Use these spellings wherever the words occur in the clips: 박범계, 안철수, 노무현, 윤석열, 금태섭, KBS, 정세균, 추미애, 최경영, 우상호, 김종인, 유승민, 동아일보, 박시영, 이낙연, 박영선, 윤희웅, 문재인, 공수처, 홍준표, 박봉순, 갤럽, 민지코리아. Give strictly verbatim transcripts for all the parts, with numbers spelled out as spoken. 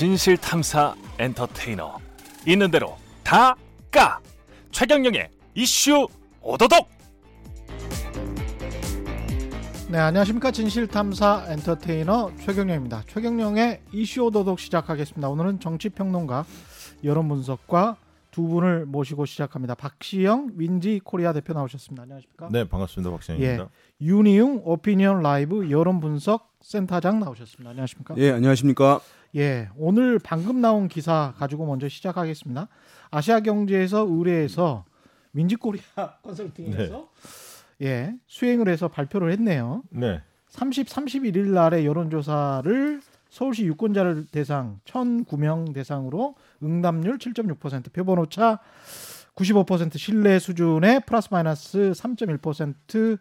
진실탐사 엔터테이너 있는 대로 다 까! 최경영의 이슈 오도독! 네, 안녕하십니까. 진실탐사 엔터테이너 최경영입니다. 최경영의 이슈 오도독 시작하겠습니다. 오늘은 정치평론가, 여론분석가 두 분을 모시고 시작합니다. 박시영, 민지코리아 대표 나오셨습니다. 안녕하십니까? 네, 반갑습니다. 박시영입니다. 예, 윤희웅, 오피니언 라이브 여론분석 센터장 나오셨습니다. 안녕하십니까? 예, 안녕하십니까? 예, 오늘 방금 나온 기사 가지고 먼저 시작하겠습니다. 아시아경제에서 의뢰해서 민지코리아 컨설팅에서 네. 예, 수행을 해서 발표를 했네요. 네. 삼십, 삼십일 일 날에 여론조사를 서울시 유권자를 대상 천구 명 대상으로 응답률 칠 점 육 퍼센트, 표본오차 구십오 퍼센트 신뢰 수준의 플러스 마이너스 삼 점 일 퍼센트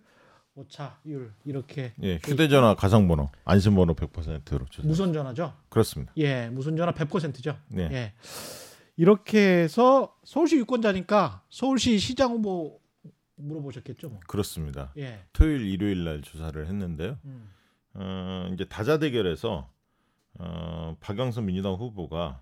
오차율 이렇게. 예, 휴대전화 가상번호, 안심번호 백 퍼센트로 조사. 무선전화죠? 그렇습니다. 예, 무선전화 백 퍼센트죠. 네. 예, 이렇게 해서 서울시 유권자니까 서울시 시장 후보 물어보셨겠죠? 뭐. 그렇습니다. 예. 토요일, 일요일 날 조사를 했는데요. 음. 어, 이제 다자 대결에서 어, 박영선 민주당 후보가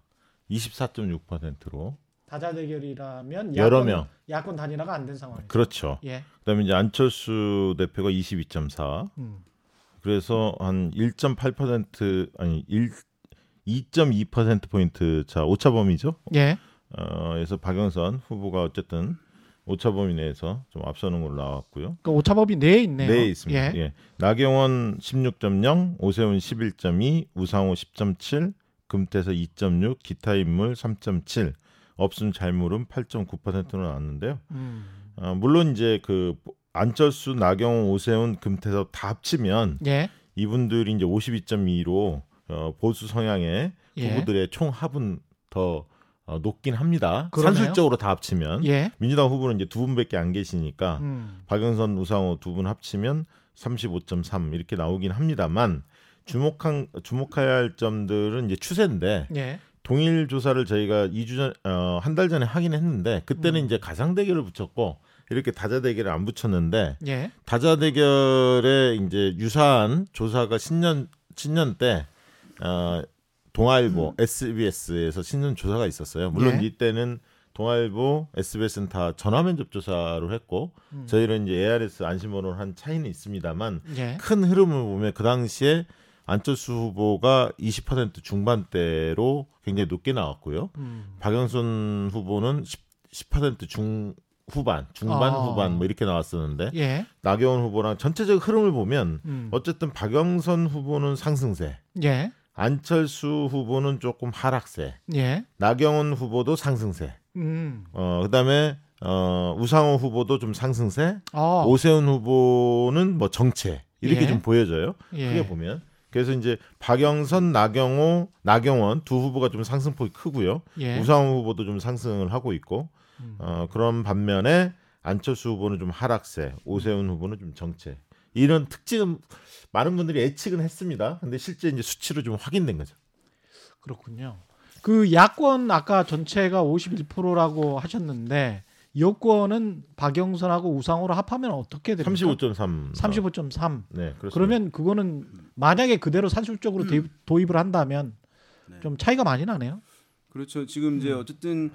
이십사 점 육 퍼센트로 다자 대결이라면 야권, 여러 명 야권 단일화가 안 된 상황이에요. 그렇죠. 예. 그다음에 이제 안철수 대표가 이십이 점 사. 음. 그래서 한 일 점 팔 퍼센트 아니 이 점 이 퍼센트 포인트 자 오차 범위죠. 예. 어, 그래서 박영선 후보가 어쨌든 오차 범위 내에서 좀 앞서는 걸로 나왔고요. 그러니까 오차 범위 내에 있네요. 내에 있습니다. 예. 예. 나경원 십육 점 영, 오세훈 십일 점 이, 우상호 십 점 칠, 금태섭 이 점 육, 기타 인물 삼 점 칠, 없음 잘물음 팔 점 구 퍼센트로 나왔는데요. 음. 어, 물론 이제 그 안철수, 나경원, 오세훈, 금태섭 다 합치면 예. 이분들이 이제 오십이 점 이로 어, 보수 성향의 예. 후보들의 총 합은 더 어, 높긴 합니다. 그러네요. 산술적으로 다 합치면 예. 민주당 후보는 이제 두 분밖에 안 계시니까 음. 박영선, 우상호 두 분 합치면 삼십오 점 삼 이렇게 나오긴 합니다만 주목한 주목해야 할 점들은 이제 추세인데 예. 동일 조사를 저희가 이 주 전 어, 한 달 전에 하긴 했는데 그때는 음. 이제 가상 대결을 붙였고 이렇게 다자 대결을 안 붙였는데 예. 다자 대결에 이제 유사한 조사가 신년 신년 때 어, 동아일보, 음. 에스비에스에서 신년 조사가 있었어요. 물론 예. 이때는 동아일보, 에스비에스는 다 전화면접 조사로 했고 음. 저희는 이제 에이아르에스 안심번호를 한 차이는 있습니다만 예. 큰 흐름을 보면 그 당시에 안철수 후보가 이십 퍼센트 중반대로 굉장히 높게 나왔고요. 음. 박영선 후보는 십 퍼센트 중 후반, 중반 어. 후반 뭐 이렇게 나왔었는데 예. 나경원 후보랑 전체적 흐름을 보면 음. 어쨌든 박영선 후보는 상승세. 예. 안철수 후보는 조금 하락세, 예. 나경원 후보도 상승세, 음. 어 그다음에 어, 우상호 후보도 좀 상승세, 어. 오세훈 후보는 뭐 정체 이렇게 예. 좀 보여져요. 예. 크게 보면 그래서 이제 박영선, 나경호, 나경원 두 후보가 좀 상승폭이 크고요. 예. 우상호 후보도 좀 상승을 하고 있고 음. 어, 그런 반면에 안철수 후보는 좀 하락세, 오세훈 후보는 좀 정체. 이런 특징은 많은 분들이 예측은 했습니다. 근데 실제 이제 수치로 좀 확인된 거죠. 그렇군요. 그 야권 아까 전체가 오십일 퍼센트라고 하셨는데 여권은 박영선하고 우상호로 합하면 어떻게 됩니까? 삼십오 점 삼. 삼십오 점 삼. 네, 그렇습니다. 그러면 그거는 만약에 그대로 산술적으로 음. 도입을 한다면 좀 차이가 많이 나네요. 그렇죠. 지금 이제 어쨌든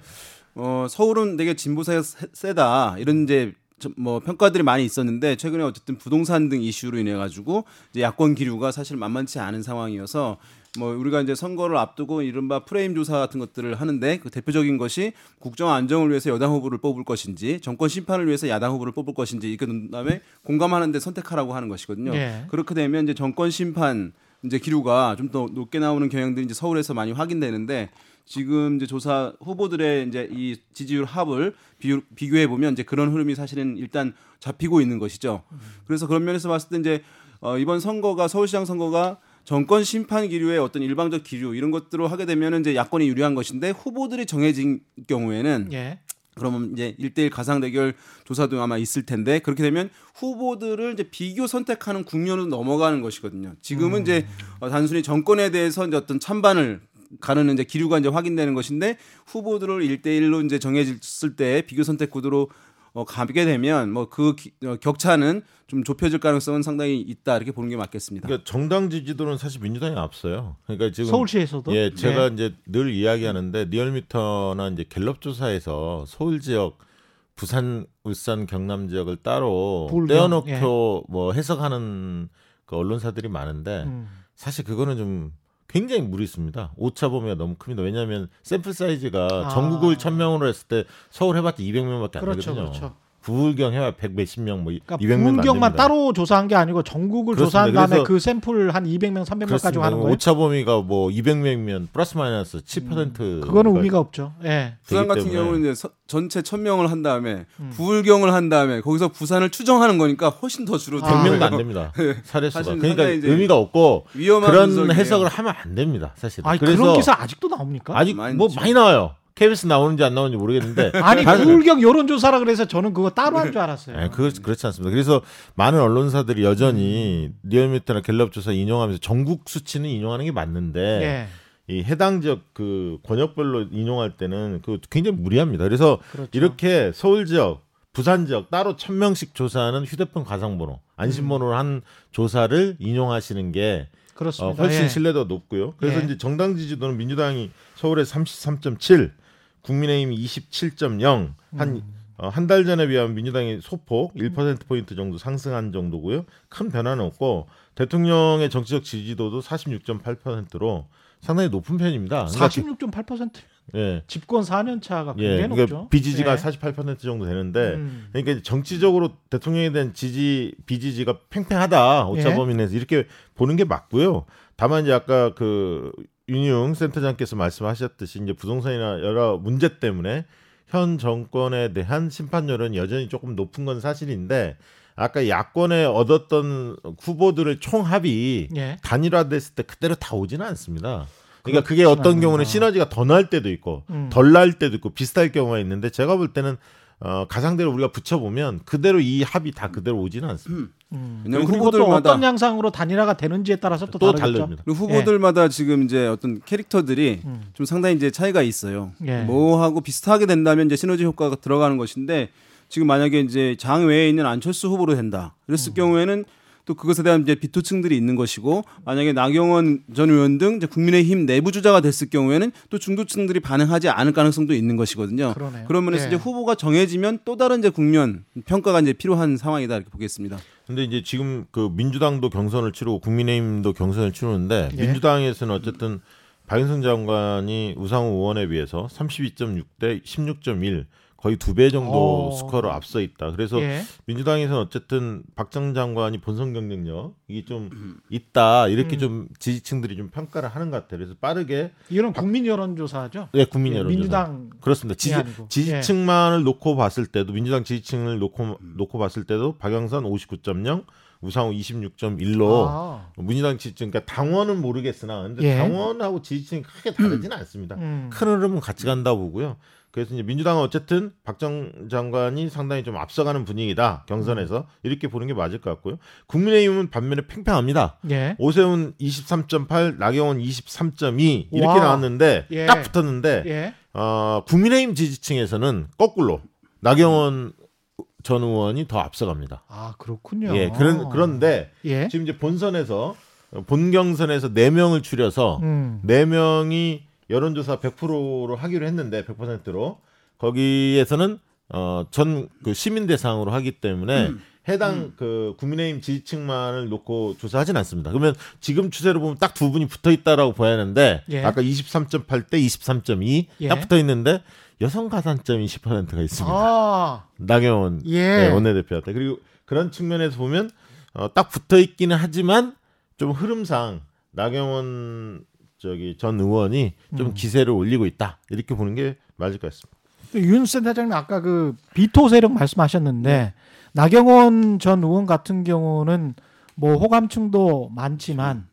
어, 서울은 되게 진보세가 세다. 이런 이제 뭐 평가들이 많이 있었는데 최근에 어쨌든 부동산 등 이슈로 인해 가지고 이제 야권 기류가 사실 만만치 않은 상황이어서 뭐 우리가 이제 선거를 앞두고 이른바 프레임 조사 같은 것들을 하는데 그 대표적인 것이 국정 안정을 위해서 여당 후보를 뽑을 것인지 정권 심판을 위해서 야당 후보를 뽑을 것인지 이렇게 놓은 다음에 공감하는데 선택하라고 하는 것이거든요. 예. 그렇게 되면 이제 정권 심판 이제 기류가 좀 더 높게 나오는 경향들이 이제 서울에서 많이 확인되는데. 지금 이제 조사 후보들의 이제 이 지지율 합을 비교해 보면 이제 그런 흐름이 사실은 일단 잡히고 있는 것이죠. 그래서 그런 면에서 봤을 때 이제 어 이번 선거가 서울시장 선거가 정권 심판 기류의 어떤 일방적 기류 이런 것들로 하게 되면 이제 야권이 유리한 것인데 후보들이 정해진 경우에는 예. 그러면 이제 일대일 가상 대결 조사도 아마 있을 텐데 그렇게 되면 후보들을 이제 비교 선택하는 국면으로 넘어가는 것이거든요. 지금은 음. 이제 단순히 정권에 대해서 이제 어떤 찬반을 가르는 이제 기류가 이제 확인되는 것인데 후보들을 일대일로 이제 정해졌을 때 비교 선택 구도로 어, 가게 되면 뭐 그 어, 격차는 좀 좁혀질 가능성은 상당히 있다 이렇게 보는 게 맞겠습니다. 그러니까 정당 지지도는 사실 민주당이 앞서요. 그러니까 지금 서울시에서도 예, 제가 네. 이제 늘 이야기하는데 리얼미터나 이제 갤럽 조사에서 서울 지역, 부산, 울산, 경남 지역을 따로 불경, 떼어놓고 예. 뭐 해석하는 그 언론사들이 많은데 음. 사실 그거는 좀 굉장히 무리수입니다. 오차 범위가 너무 큽니다. 왜냐하면 샘플 사이즈가 아. 전국을 천 명으로 했을 때 서울 해봤자 이백 명밖에 안 그렇죠, 되거든요. 그렇죠. 부울경 해봐 백 몇십 명, 뭐 그러니까 이백 명. 부울경만 따로 조사한 게 아니고 전국을 그렇습니다. 조사한 다음에 그 샘플 한 이백 명, 삼백 명 가지고 하는 거예요. 오차 범위가 뭐 이백 명이면 플러스 마이너스 칠 퍼센트. 음, 그거는 의미가 없죠. 예. 부산 같은 때문에. 경우는 이제 서, 전체 천 명을 한 다음에 음. 부울경을 한 다음에 거기서 부산을 추정하는 거니까 훨씬 더 줄어들. 백 명도 아. 안 됩니다. 사례수가. 그러니까 의미가 없고 그런 분석이에요. 해석을 하면 안 됩니다. 사실. 아, 그런 기사 아직도 나옵니까? 아직 많이 뭐 있죠. 많이 나와요. 케이비에스 나오는지 안 나오는지 모르겠는데 아니 부울경 여론조사라 그래서 저는 그거 따로 한 줄 알았어요. 네, 그 그렇지 않습니다. 그래서 많은 언론사들이 여전히 리얼미터나 갤럽 조사 인용하면서 전국 수치는 인용하는 게 맞는데 예. 이 해당 지역 그 권역별로 인용할 때는 그 굉장히 무리합니다. 그래서 그렇죠. 이렇게 서울 지역, 부산 지역 따로 천 명씩 조사하는 휴대폰 가상번호, 안심번호로 한 조사를 인용하시는 게 그렇습니다. 어, 훨씬 예. 신뢰도가 높고요. 그래서 예. 이제 정당 지지도는 민주당이 서울에 삼십삼 점 칠. 국민의힘 이십칠 점 영, 한 한 달 음. 어, 전에 비하면 민주당이 소폭 일 퍼센트 포인트 정도 상승한 정도고요. 큰 변화는 없고 대통령의 정치적 지지도도 사십육 점 팔 퍼센트로 상당히 높은 편입니다. 사십육 점 팔 퍼센트? 예. 집권 사 년 차가 굉장히 예, 그러니까 높죠. 비지지가 예. 사십팔 퍼센트 정도 되는데 음. 그러니까 정치적으로 대통령에 대한 지지, 비지지가 팽팽하다. 오차범위 내에서 예. 이렇게 보는 게 맞고요. 다만 이제 아까 그 윤희웅 센터장께서 말씀하셨듯이 이제 부동산이나 여러 문제 때문에 현 정권에 대한 심판율은 여전히 조금 높은 건 사실인데 아까 야권에 얻었던 후보들을 총합이 예. 단일화됐을 때 그대로 다 오지는 않습니다. 그러니까 그게 어떤 않구나. 경우는 시너지가 더 날 때도 있고 음. 덜 날 때도 있고 비슷할 경우가 있는데 제가 볼 때는 어, 가상대로 우리가 붙여보면 그대로 이 합이 다 그대로 오지는 않습니다. 음. 왜냐면 그리고 후보들마다 어떤 양상으로 단일화가 되는지에 따라서 또, 또 다릅니다. 그리고 후보들마다 예. 지금 이제 어떤 캐릭터들이 음. 좀 상당히 이제 차이가 있어요. 예. 뭐하고 비슷하게 된다면 이제 시너지 효과가 들어가는 것인데 지금 만약에 이제 장 외에 있는 안철수 후보로 된다. 그랬을 음. 경우에는 또 그것에 대한 이제 비토층들이 있는 것이고 만약에 나경원 전 의원 등 이제 국민의힘 내부 주자가 됐을 경우에는 또 중도층들이 반응하지 않을 가능성도 있는 것이거든요. 그러네요. 그런 면에서 네. 이제 후보가 정해지면 또 다른 이제 국면 평가가 이제 필요한 상황이다 이렇게 보겠습니다. 근데 이제 지금 그 민주당도 경선을 치르고 국민의힘도 경선을 치르는데 네. 민주당에서는 어쨌든 박영선 장관이 우상호 의원에 비해서 삼십이 점 육 대 십육 점 일 거의 두 배 정도 오. 스코어로 앞서 있다. 그래서 예. 민주당에서는 어쨌든 박 전 장관이 본선 경쟁력 이게 좀 있다. 이렇게 음. 좀 지지층들이 좀 평가를 하는 것 같아요. 그래서 빠르게 이런 박... 국민 여론조사죠. 네, 국민 여론조사. 민주당 그렇습니다. 지지, 지지층만을 예. 놓고 봤을 때도 민주당 지지층을 놓고 놓고 봤을 때도 박영선 오십구 점 영, 우상호 이십육 점 일로 아. 민주당 지지층 그러니까 당원은 모르겠으나 근데 예. 당원하고 지지층이 크게 다르지는 음. 않습니다. 음. 큰 흐름은 같이 간다 보고요. 그래서 이제 민주당은 어쨌든 박 전 장관이 상당히 좀 앞서가는 분위기다. 경선에서. 이렇게 보는 게 맞을 것 같고요. 국민의힘은 반면에 팽팽합니다. 예. 오세훈 이십삼 점 팔, 나경원 이십삼 점 이 이렇게 와. 나왔는데 예. 딱 붙었는데 예. 어, 국민의힘 지지층에서는 거꾸로 나경원 전 의원이 더 앞서갑니다. 아 그렇군요. 예, 그런, 그런데 예. 지금 이제 본선에서 본경선에서 네 명을 줄여서 음. 네 명이 여론조사 백 퍼센트로 하기로 했는데 백 퍼센트로 거기에서는 어, 전 그 시민 대상으로 하기 때문에 음. 해당 음. 그 국민의힘 지지층만을 놓고 조사하진 않습니다. 그러면 지금 추세로 보면 딱 두 분이 붙어있다라고 봐야 하는데 예. 아까 이십삼 점 팔 대 이십삼 점 이 예. 딱 붙어있는데 여성 가산점이 십 퍼센트가 있습니다. 아. 나경원 예. 네, 원내대표한테. 그리고 그런 측면에서 보면 어, 딱 붙어있기는 하지만 좀 흐름상 나경원 저기 전 의원이 좀 음. 기세를 올리고 있다 이렇게 보는 게 맞을 것 같습니다. 윤 센터장님 아까 그 비토 세력 말씀하셨는데 네. 나경원 전 의원 같은 경우는 뭐 호감층도 많지만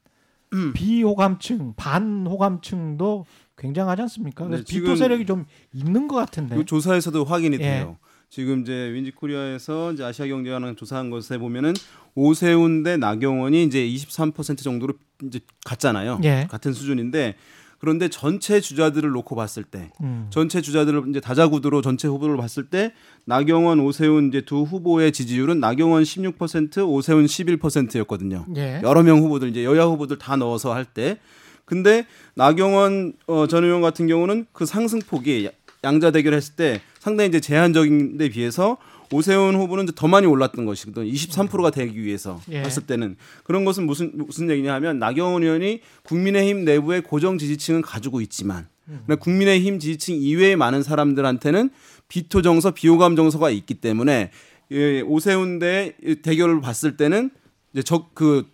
음. 비호감층, 반호감층도 굉장하지 않습니까? 그래서 네, 비토 세력이 좀 있는 것 같은데. 그 조사에서도 확인이 돼요. 예. 지금 이제 민지코리아에서 이제 아시아 경제관을 조사한 것에 보면은 오세훈 대 나경원이 이제 이십삼 퍼센트 정도로 이제 같잖아요. 예. 같은 수준인데 그런데 전체 주자들을 놓고 봤을 때, 음. 전체 주자들을 이제 다자구도로 전체 후보를 봤을 때 나경원, 오세훈 이제 두 후보의 지지율은 나경원 십육 퍼센트, 오세훈 십일 퍼센트였거든요. 예. 여러 명 후보들 이제 여야 후보들 다 넣어서 할 때, 근데 나경원 어, 전 의원 같은 경우는 그 상승폭이 양자 대결했을 때 상당히 이제 제한적인 데 비해서 오세훈 후보는 이제 더 많이 올랐던 것이거든. 이십삼 퍼센트가 되기 위해서 예. 봤을 때는. 그런 것은 무슨 무슨 얘기냐 하면 나경원 의원이 국민의힘 내부의 고정 지지층은 가지고 있지만 음. 국민의힘 지지층 이외의 많은 사람들한테는 비토 정서, 비호감 정서가 있기 때문에 예, 오세훈 대 대결을 봤을 때는 이제 적 그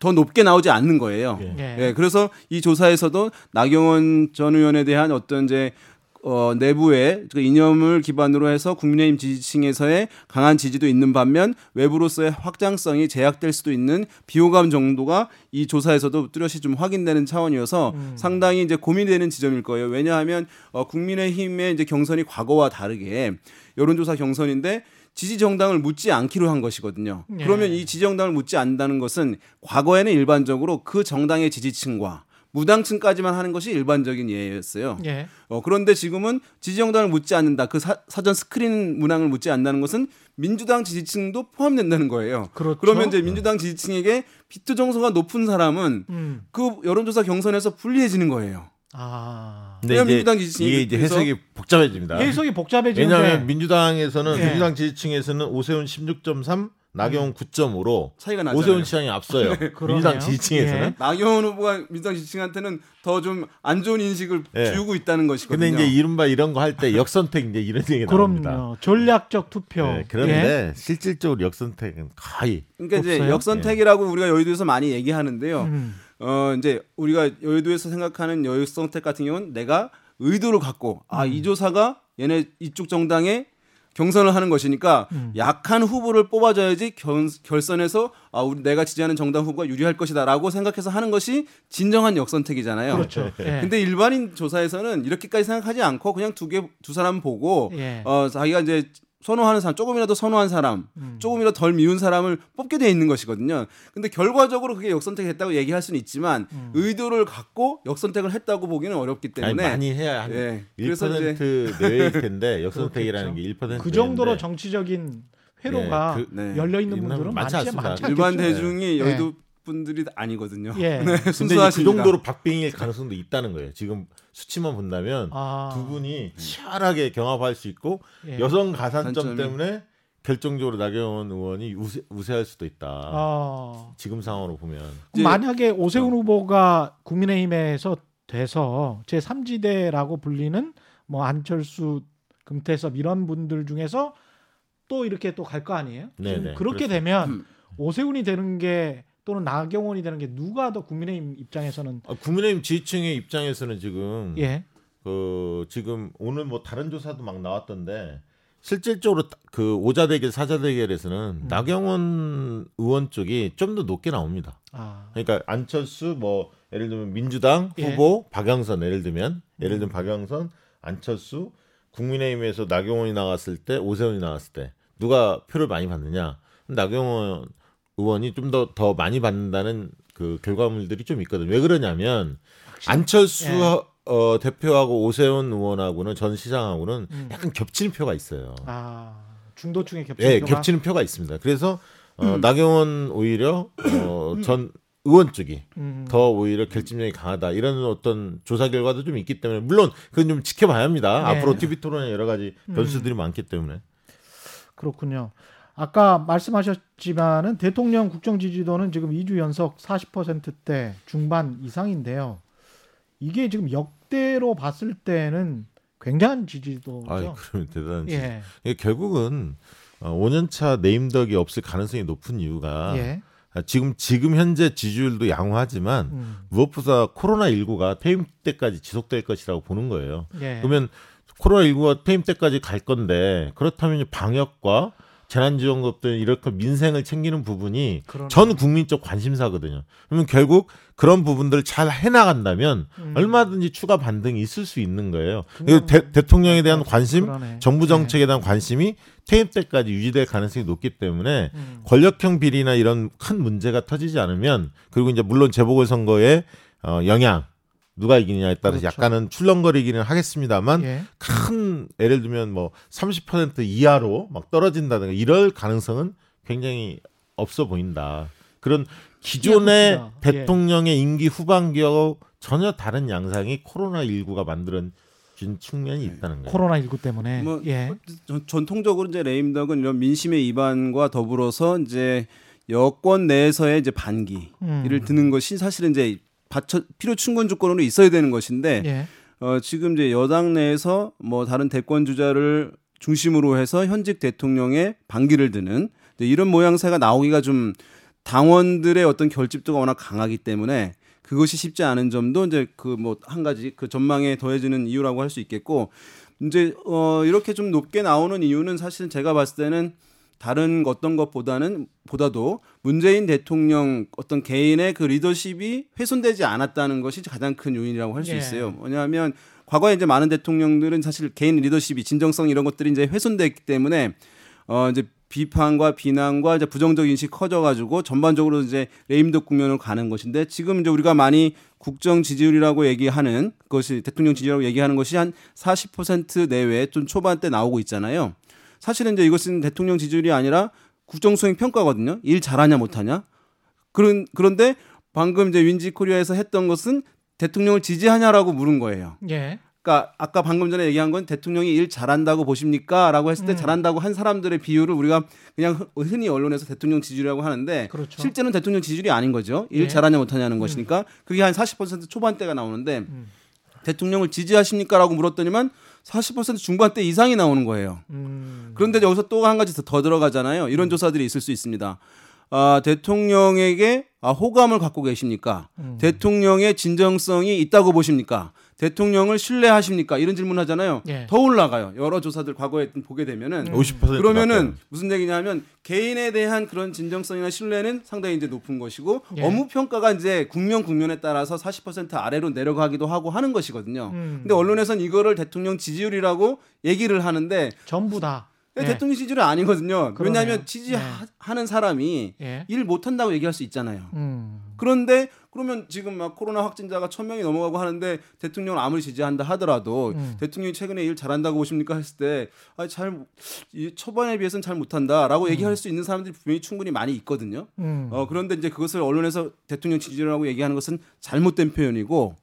더 높게 나오지 않는 거예요. 예. 예. 그래서 이 조사에서도 나경원 전 의원에 대한 어떤 이제 어, 내부의 그 이념을 기반으로 해서 국민의힘 지지층에서의 강한 지지도 있는 반면 외부로서의 확장성이 제약될 수도 있는 비호감 정도가 이 조사에서도 뚜렷이 좀 확인되는 차원이어서 음. 상당히 이제 고민되는 지점일 거예요. 왜냐하면 어, 국민의힘의 이제 경선이 과거와 다르게 여론조사 경선인데 지지 정당을 묻지 않기로 한 것이거든요. 네. 그러면 이 지지 정당을 묻지 않는다는 것은 과거에는 일반적으로 그 정당의 지지층과 무당층까지만 하는 것이 일반적인 예였어요. 예. 어, 그런데 지금은 지지정당을 묻지 않는다. 그 사, 사전 스크린 문항을 묻지 않는다는 것은 민주당 지지층도 포함된다는 거예요. 그렇죠? 그러면 이제 민주당 지지층에게 비토 정서가 높은 사람은 음. 그 여론조사 경선에서 불리해지는 거예요. 아. 근데 민주당 지지층이 이게 이제 해석이 복잡해집니다. 해석이 복잡해지는데 왜냐하면 민주당에서는 예. 민주당 지지층에서는 오세훈 십육 점 삼 나경원 구 점 오로 차이가 나잖아요. 오세훈 시장이 앞서요. 네, 민주당 지지층에서는. 예. 나경원 후보가 민주당 지지층한테는 더 좀 안 좋은 인식을 예. 주고 있다는 것이거든요. 근데 이제 이른바 이런 거 할 때 역선택 이제 이런 얘기 나옵니다. 그럼요. 전략적 투표. 네, 그런데 예. 실질적으로 역선택은 거의. 그러니까 없어요? 이제 역선택이라고 예. 우리가 여의도에서 많이 얘기하는데요. 음. 어 이제 우리가 여의도에서 생각하는 역선택 같은 경우는 내가 의도를 갖고 음. 아, 이 조사가 얘네 이쪽 정당에 경선을 하는 것이니까 음. 약한 후보를 뽑아줘야지 견, 결선에서 아, 우리 내가 지지하는 정당 후보가 유리할 것이다라고 생각해서 하는 것이 진정한 역선택이잖아요. 그렇죠. 예. 근데 일반인 조사에서는 이렇게까지 생각하지 않고 그냥 두 개 두 사람 보고 예. 어, 자기가 이제 선호하는 사람, 조금이라도 선호한 사람, 음. 조금이라도 덜 미운 사람을 뽑게 돼 있는 것이거든요. 근데 결과적으로 그게 역선택했다고 얘기할 수는 있지만 음. 의도를 갖고 역선택을 했다고 보기는 어렵기 때문에 아니, 많이 해야 한 예. 일 퍼센트 내외일 텐데 역선택이라는 게 일 퍼센트 그 정도로 되는데. 정치적인 회로가 예, 그, 네. 열려 있는 분들은 많지 않습니다. 일반 대중이 네. 여의도 분들이 아니거든요. 예. 네, 근데 그 정도로 박빙일 가능성도 있다는 거예요. 지금 수치만 본다면 아. 두 분이 치열하게 경합할 수 있고 예. 여성 가산점 단점이. 때문에 결정적으로 나경원 의원이 우세, 우세할 수도 있다. 아. 지금 상황으로 보면. 만약에 오세훈 어. 후보가 국민의힘에서 돼서 제삼 지대라고 불리는 뭐 안철수, 금태섭 이런 분들 중에서 또 이렇게 또 갈 거 아니에요? 네네, 그렇게 그렇습니다. 되면 음. 오세훈이 되는 게 또는 나경원이 되는 게 누가 더 국민의힘 입장에서는 아, 국민의힘 지지층의 입장에서는 지금 예. 그 지금 오늘 뭐 다른 조사도 막 나왔던데 실질적으로 그 오 자 대결, 사 자 대결에서는 음. 나경원 의원 쪽이 좀 더 높게 나옵니다. 아. 그러니까 안철수 뭐 예를 들면 민주당 후보 예. 박영선 예를 들면 예를 들면 박영선, 안철수 국민의힘에서 나경원이 나갔을 때 오세훈이 나갔을 때 누가 표를 많이 받느냐? 나경원 의원이 좀 더 더 많이 받는다는 그 결과물들이 좀 있거든요. 왜 그러냐면 안철수 예. 어, 대표하고 오세훈 의원하고는 전 시장하고는 음. 약간 겹치는 표가 있어요. 아, 중도층에 겹치는 예, 표가? 겹치는 표가 있습니다. 그래서 어, 음. 나경원 오히려 어, 음. 전 의원 쪽이 음. 더 오히려 결집력이 강하다. 이런 어떤 조사 결과도 좀 있기 때문에 물론 그건 좀 지켜봐야 합니다. 예. 앞으로 티비 토론에 여러 가지 변수들이 음. 많기 때문에. 그렇군요. 아까 말씀하셨지만은 대통령 국정 지지도는 지금 이 주 연속 사십 퍼센트대 중반 이상인데요. 이게 지금 역대로 봤을 때는 굉장한 지지도죠. 아, 그럼 대단한 지지도. 예. 이게 결국은 오 년 차 내임덕이 없을 가능성이 높은 이유가 예. 지금 지금 현재 지지율도 양호하지만 음. 무엇보다 코로나십구가 퇴임 때까지 지속될 것이라고 보는 거예요. 예. 그러면 코로나십구가 퇴임 때까지 갈 건데 그렇다면 방역과 재난지원금 등 이렇게 민생을 챙기는 부분이 그러네. 전 국민적 관심사거든요. 그러면 결국 그런 부분들을 잘 해나간다면 음. 얼마든지 추가 반등이 있을 수 있는 거예요. 그냥... 대, 대통령에 대한 관심, 그러네. 정부 정책에 네. 대한 관심이 퇴임 때까지 유지될 가능성이 높기 때문에 음. 권력형 비리나 이런 큰 문제가 터지지 않으면 그리고 이제 물론 재보궐선거의 어, 영향 누가 이기느냐에 따라서 그렇죠. 약간은 출렁거리기는 하겠습니다만 예. 큰 예를 들면 뭐 삼십 퍼센트 이하로 막 떨어진다든가 이럴 가능성은 굉장히 없어 보인다. 그런 기존의 예. 대통령의 임기 후반기하고 전혀 다른 양상이 코로나십구가 만드는 측면이 있다는 거예요. 코로나십구 때문에. 뭐, 예. 전통적으로 이제 레임덕은 이런 민심의 이반과 더불어서 이제 여권 내에서의 이제 반기를 음. 드는 것이 사실은 이제 받쳐, 필요 충분 조건으로 있어야 되는 것인데 예. 어, 지금 이제 여당 내에서 뭐 다른 대권 주자를 중심으로 해서 현직 대통령의 반기를 드는 이런 모양새가 나오기가 좀 당원들의 어떤 결집도가 워낙 강하기 때문에. 그것이 쉽지 않은 점도 이제 그 뭐 한 가지 그 전망에 더해지는 이유라고 할 수 있겠고 이제 어 이렇게 좀 높게 나오는 이유는 사실 제가 봤을 때는 다른 어떤 것보다는 보다도 문재인 대통령 어떤 개인의 그 리더십이 훼손되지 않았다는 것이 가장 큰 요인이라고 할 수 있어요. 예. 왜냐하면 과거에 이제 많은 대통령들은 사실 개인 리더십이 진정성 이런 것들이 이제 훼손됐기 때문에 어 이제 비판과 비난과 이제 부정적 인식이 커져가지고 전반적으로 이제 레임덕 국면으로 가는 것인데 지금 이제 우리가 많이 국정 지지율이라고 얘기하는 것이 대통령 지지율이라고 얘기하는 것이 한 사십 퍼센트 내외 좀 초반대 나오고 있잖아요. 사실은 이제 이것은 대통령 지지율이 아니라 국정 수행 평가거든요. 일 잘하냐 못하냐. 그런 그런데 방금 이제 민지코리아에서 했던 것은 대통령을 지지하냐라고 물은 거예요. 예. 그러니까 아까 방금 전에 얘기한 건 대통령이 일 잘한다고 보십니까? 라고 했을 때 음. 잘한다고 한 사람들의 비율을 우리가 그냥 흔히 언론에서 대통령 지지율이라고 하는데 그렇죠. 실제는 대통령 지지율이 아닌 거죠. 일 네. 잘하냐 못하냐는 음. 것이니까 그게 한 사십 퍼센트 초반대가 나오는데 음. 대통령을 지지하십니까? 라고 물었더니만 사십 퍼센트 중반대 이상이 나오는 거예요. 음. 그런데 여기서 또 한 가지 더, 더 들어가잖아요. 이런 음. 조사들이 있을 수 있습니다. 아, 대통령에게 아, 호감을 갖고 계십니까? 음. 대통령의 진정성이 있다고 보십니까? 대통령을 신뢰하십니까? 이런 질문 하잖아요. 예. 더 올라가요. 여러 조사들 과거에 보게 되면은 오십 퍼센트 그러면은 무슨 얘기냐면 개인에 대한 그런 진정성이나 신뢰는 상당히 이제 높은 것이고 예. 업무 평가가 이제 국면 국면에 따라서 사십 퍼센트 아래로 내려가기도 하고 하는 것이거든요. 음. 근데 언론에선 이거를 대통령 지지율이라고 얘기를 하는데 전부 다 네. 대통령 지지율은 아니거든요. 그러네요. 왜냐하면 지지하는 네. 사람이 예. 일 못한다고 얘기할 수 있잖아요. 음. 그런데 그러면 지금 막 코로나 확진자가 천 명이 넘어가고 하는데 대통령을 아무리 지지한다 하더라도 음. 대통령이 최근에 일 잘한다고 보십니까 했을 때 아, 잘 초반에 비해서는 잘 못한다라고 음. 얘기할 수 있는 사람들이 분명히 충분히 많이 있거든요. 음. 어, 그런데 이제 그것을 언론에서 대통령 지지율이라고 얘기하는 것은 잘못된 표현이고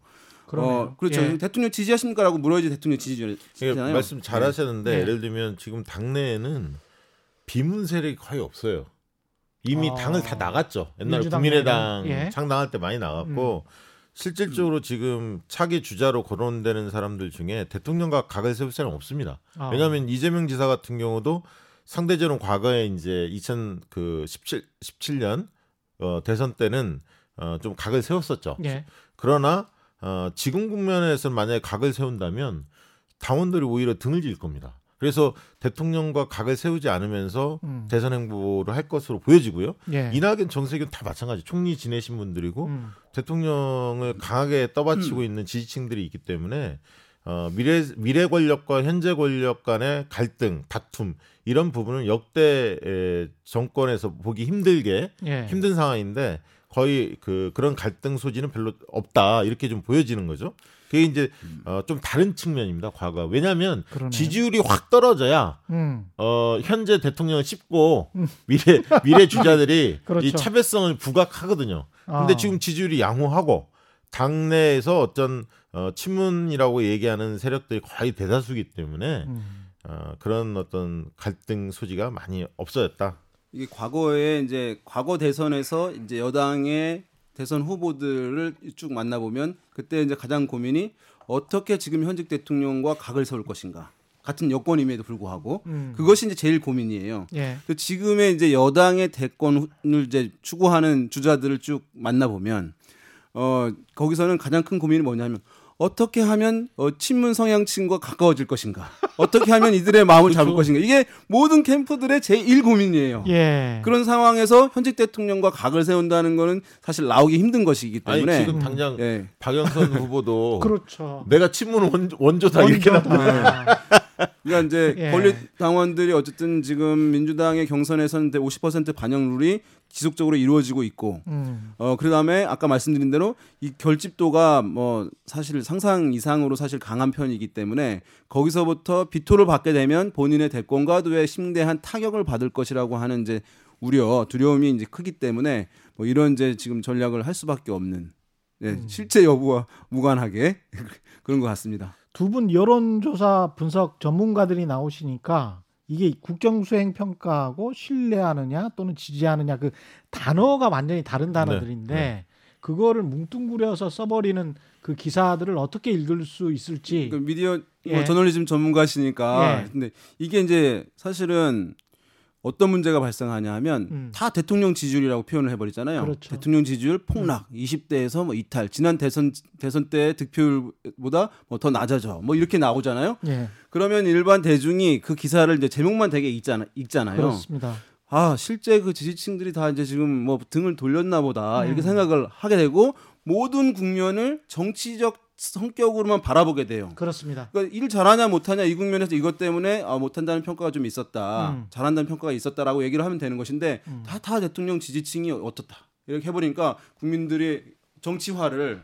어, 그렇죠. 예. 대통령 지지하십니까라고 물어야지 대통령 지지잖아요. 예, 말씀 잘 하셨는데 예. 예를 들면 지금 당내에는 비문 세력이 거의 없어요. 이미 어... 당을 다 나갔죠. 옛날 국민의당 예. 창당할 때 많이 나갔고 음. 실질적으로 음. 지금 차기 주자로 거론되는 사람들 중에 대통령과 각을 세울 사람 없습니다. 아. 왜냐하면 이재명 지사 같은 경우도 상대적으로 과거에 이제 이천십칠 년 어, 대선 때는 어, 좀 각을 세웠었죠. 예. 그러나 어, 지금 국면에서 만약에 각을 세운다면 당원들이 오히려 등을 질 겁니다. 그래서 대통령과 각을 세우지 않으면서 음. 대선 행보를 할 것으로 보여지고요. 예. 이낙연, 정세균 다 마찬가지. 총리 지내신 분들이고 음. 대통령을 강하게 떠받치고 음. 있는 지지층들이 있기 때문에 어, 미래, 미래 권력과 현재 권력 간의 갈등, 다툼 이런 부분은 역대 에, 정권에서 보기 힘들게 예. 힘든 상황인데 거의 그 그런 갈등 소지는 별로 없다 이렇게 좀 보여지는 거죠. 그게 이제 어, 좀 다른 측면입니다. 과거 왜냐하면 그러네요. 지지율이 확 떨어져야 음. 어, 현재 대통령을 씹고 음. 미래 미래 주자들이 그렇죠. 이 차별성을 부각하거든요. 그런데 아. 지금 지지율이 양호하고 당내에서 어떤 어, 친문이라고 얘기하는 세력들이 거의 대다수기 때문에 음. 어, 그런 어떤 갈등 소지가 많이 없어졌다. 이게 과거에 이제 과거 대선에서 이제 여당의 대선 후보들을 쭉 만나 보면 그때 이제 가장 고민이 어떻게 지금 현직 대통령과 각을 세울 것인가 같은 여권임에도 불구하고 음. 그것이 이제 제일 고민이에요. 예. 지금의 이제 여당의 대권을 이제 추구하는 주자들을 쭉 만나 보면 어 거기서는 가장 큰 고민이 뭐냐면. 어떻게 하면 어, 친문 성향층과 가까워질 것인가? 어떻게 하면 이들의 마음을 그렇죠. 잡을 것인가? 이게 모든 캠프들의 제일 고민이에요. 예. 그런 상황에서 현직 대통령과 각을 세운다는 거는 사실 나오기 힘든 것이기 때문에 아니, 지금 당장 음. 예. 박영선 후보도 그렇죠. 내가 친문 원조다 원조 이렇게 나와요. 그러니까 이제 예. 권리 당원들이 어쨌든 지금 민주당의 경선에서는 오십 퍼센트 반영률이 지속적으로 이루어지고 있고, 음. 어 그다음에 아까 말씀드린 대로 이 결집도가 뭐 사실 상상 이상으로 사실 강한 편이기 때문에 거기서부터 비토를 받게 되면 본인의 대권과도에 심대한 타격을 받을 것이라고 하는 이제 우려 두려움이 이제 크기 때문에 뭐 이런 이제 지금 전략을 할 수밖에 없는. 네, 음. 실제 여부와 무관하게 그런 것 같습니다. 두 분 여론조사 분석 전문가들이 나오시니까 이게 국정수행평가하고 신뢰하느냐 또는 지지하느냐 그 단어가 완전히 다른 단어들인데 네, 네. 그거를 뭉뚱그려서 써버리는 그 기사들을 어떻게 읽을 수 있을지. 그러니까 미디어 예. 뭐 저널리즘 전문가시니까. 예. 근데 이게 이제 사실은 어떤 문제가 발생하냐 하면 음. 다 대통령 지지율이라고 표현을 해버리잖아요. 그렇죠. 대통령 지지율 폭락, 음. 이십 대에서 뭐 이탈, 지난 대선 대선 때 득표율보다 뭐 더 낮아져, 뭐 이렇게 나오잖아요. 예. 그러면 일반 대중이 그 기사를 이제 제목만 되게 읽잖아, 읽잖아요. 그렇습니다. 아 실제 그 지지층들이 다 이제 지금 뭐 등을 돌렸나 보다 음. 이렇게 생각을 하게 되고 모든 국면을 정치적 성격으로만 바라보게 돼요. 그렇습니다. 그러니까 일 잘하냐 못하냐 이 국면에서 이것 때문에 아, 못한다는 평가가 좀 있었다. 음. 잘한다는 평가가 있었다라고 얘기를 하면 되는 것인데 음. 다, 다 대통령 지지층이 어떻다. 이렇게 해보니까 국민들이 정치화를